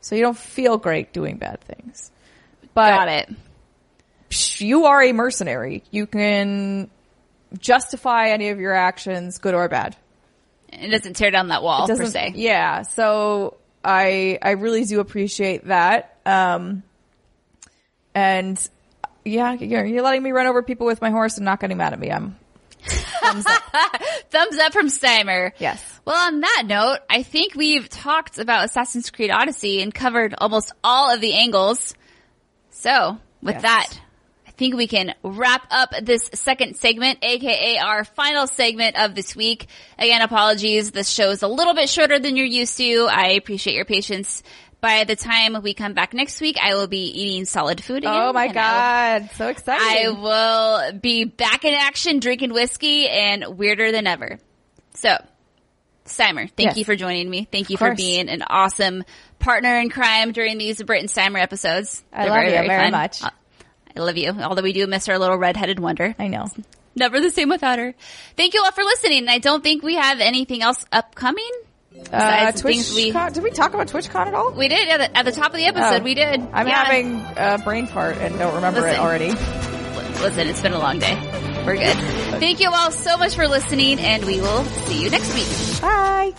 So you don't feel great doing bad things. But got it. You are a mercenary. You can justify any of your actions, good or bad. It doesn't tear down that wall, per se. Yeah. So I I really do appreciate that. Um And yeah, you're letting me run over people with my horse and not getting mad at me. I'm thumbs up. Thumbs up from Steimer. Yes. Well, on that note, I think we've talked about Assassin's Creed Odyssey and covered almost all of the angles. So with yes. that, I think we can wrap up this second segment, aka our final segment of this week. Again, apologies. This show is a little bit shorter than you're used to. I appreciate your patience. By the time we come back next week, I will be eating solid food again. Oh, my God. Will, so exciting. I will be back in action, drinking whiskey, and weirder than ever. So, Steimer, thank yes. you for joining me. Thank you for being an awesome partner in crime during these Britt and Steimer episodes. I They're love very, you very, very much. I love you, although we do miss our little redheaded wonder. I know. It's never the same without her. Thank you all for listening. I don't think we have anything else upcoming. Uh, TwitchCon. Did we talk about TwitchCon at all? We did. At the, at the top of the episode, oh, we did. I'm yeah. having a brain fart and don't remember listen, it already. Listen, it's been a long day. We're good. Thank you all so much for listening, and we will see you next week. Bye.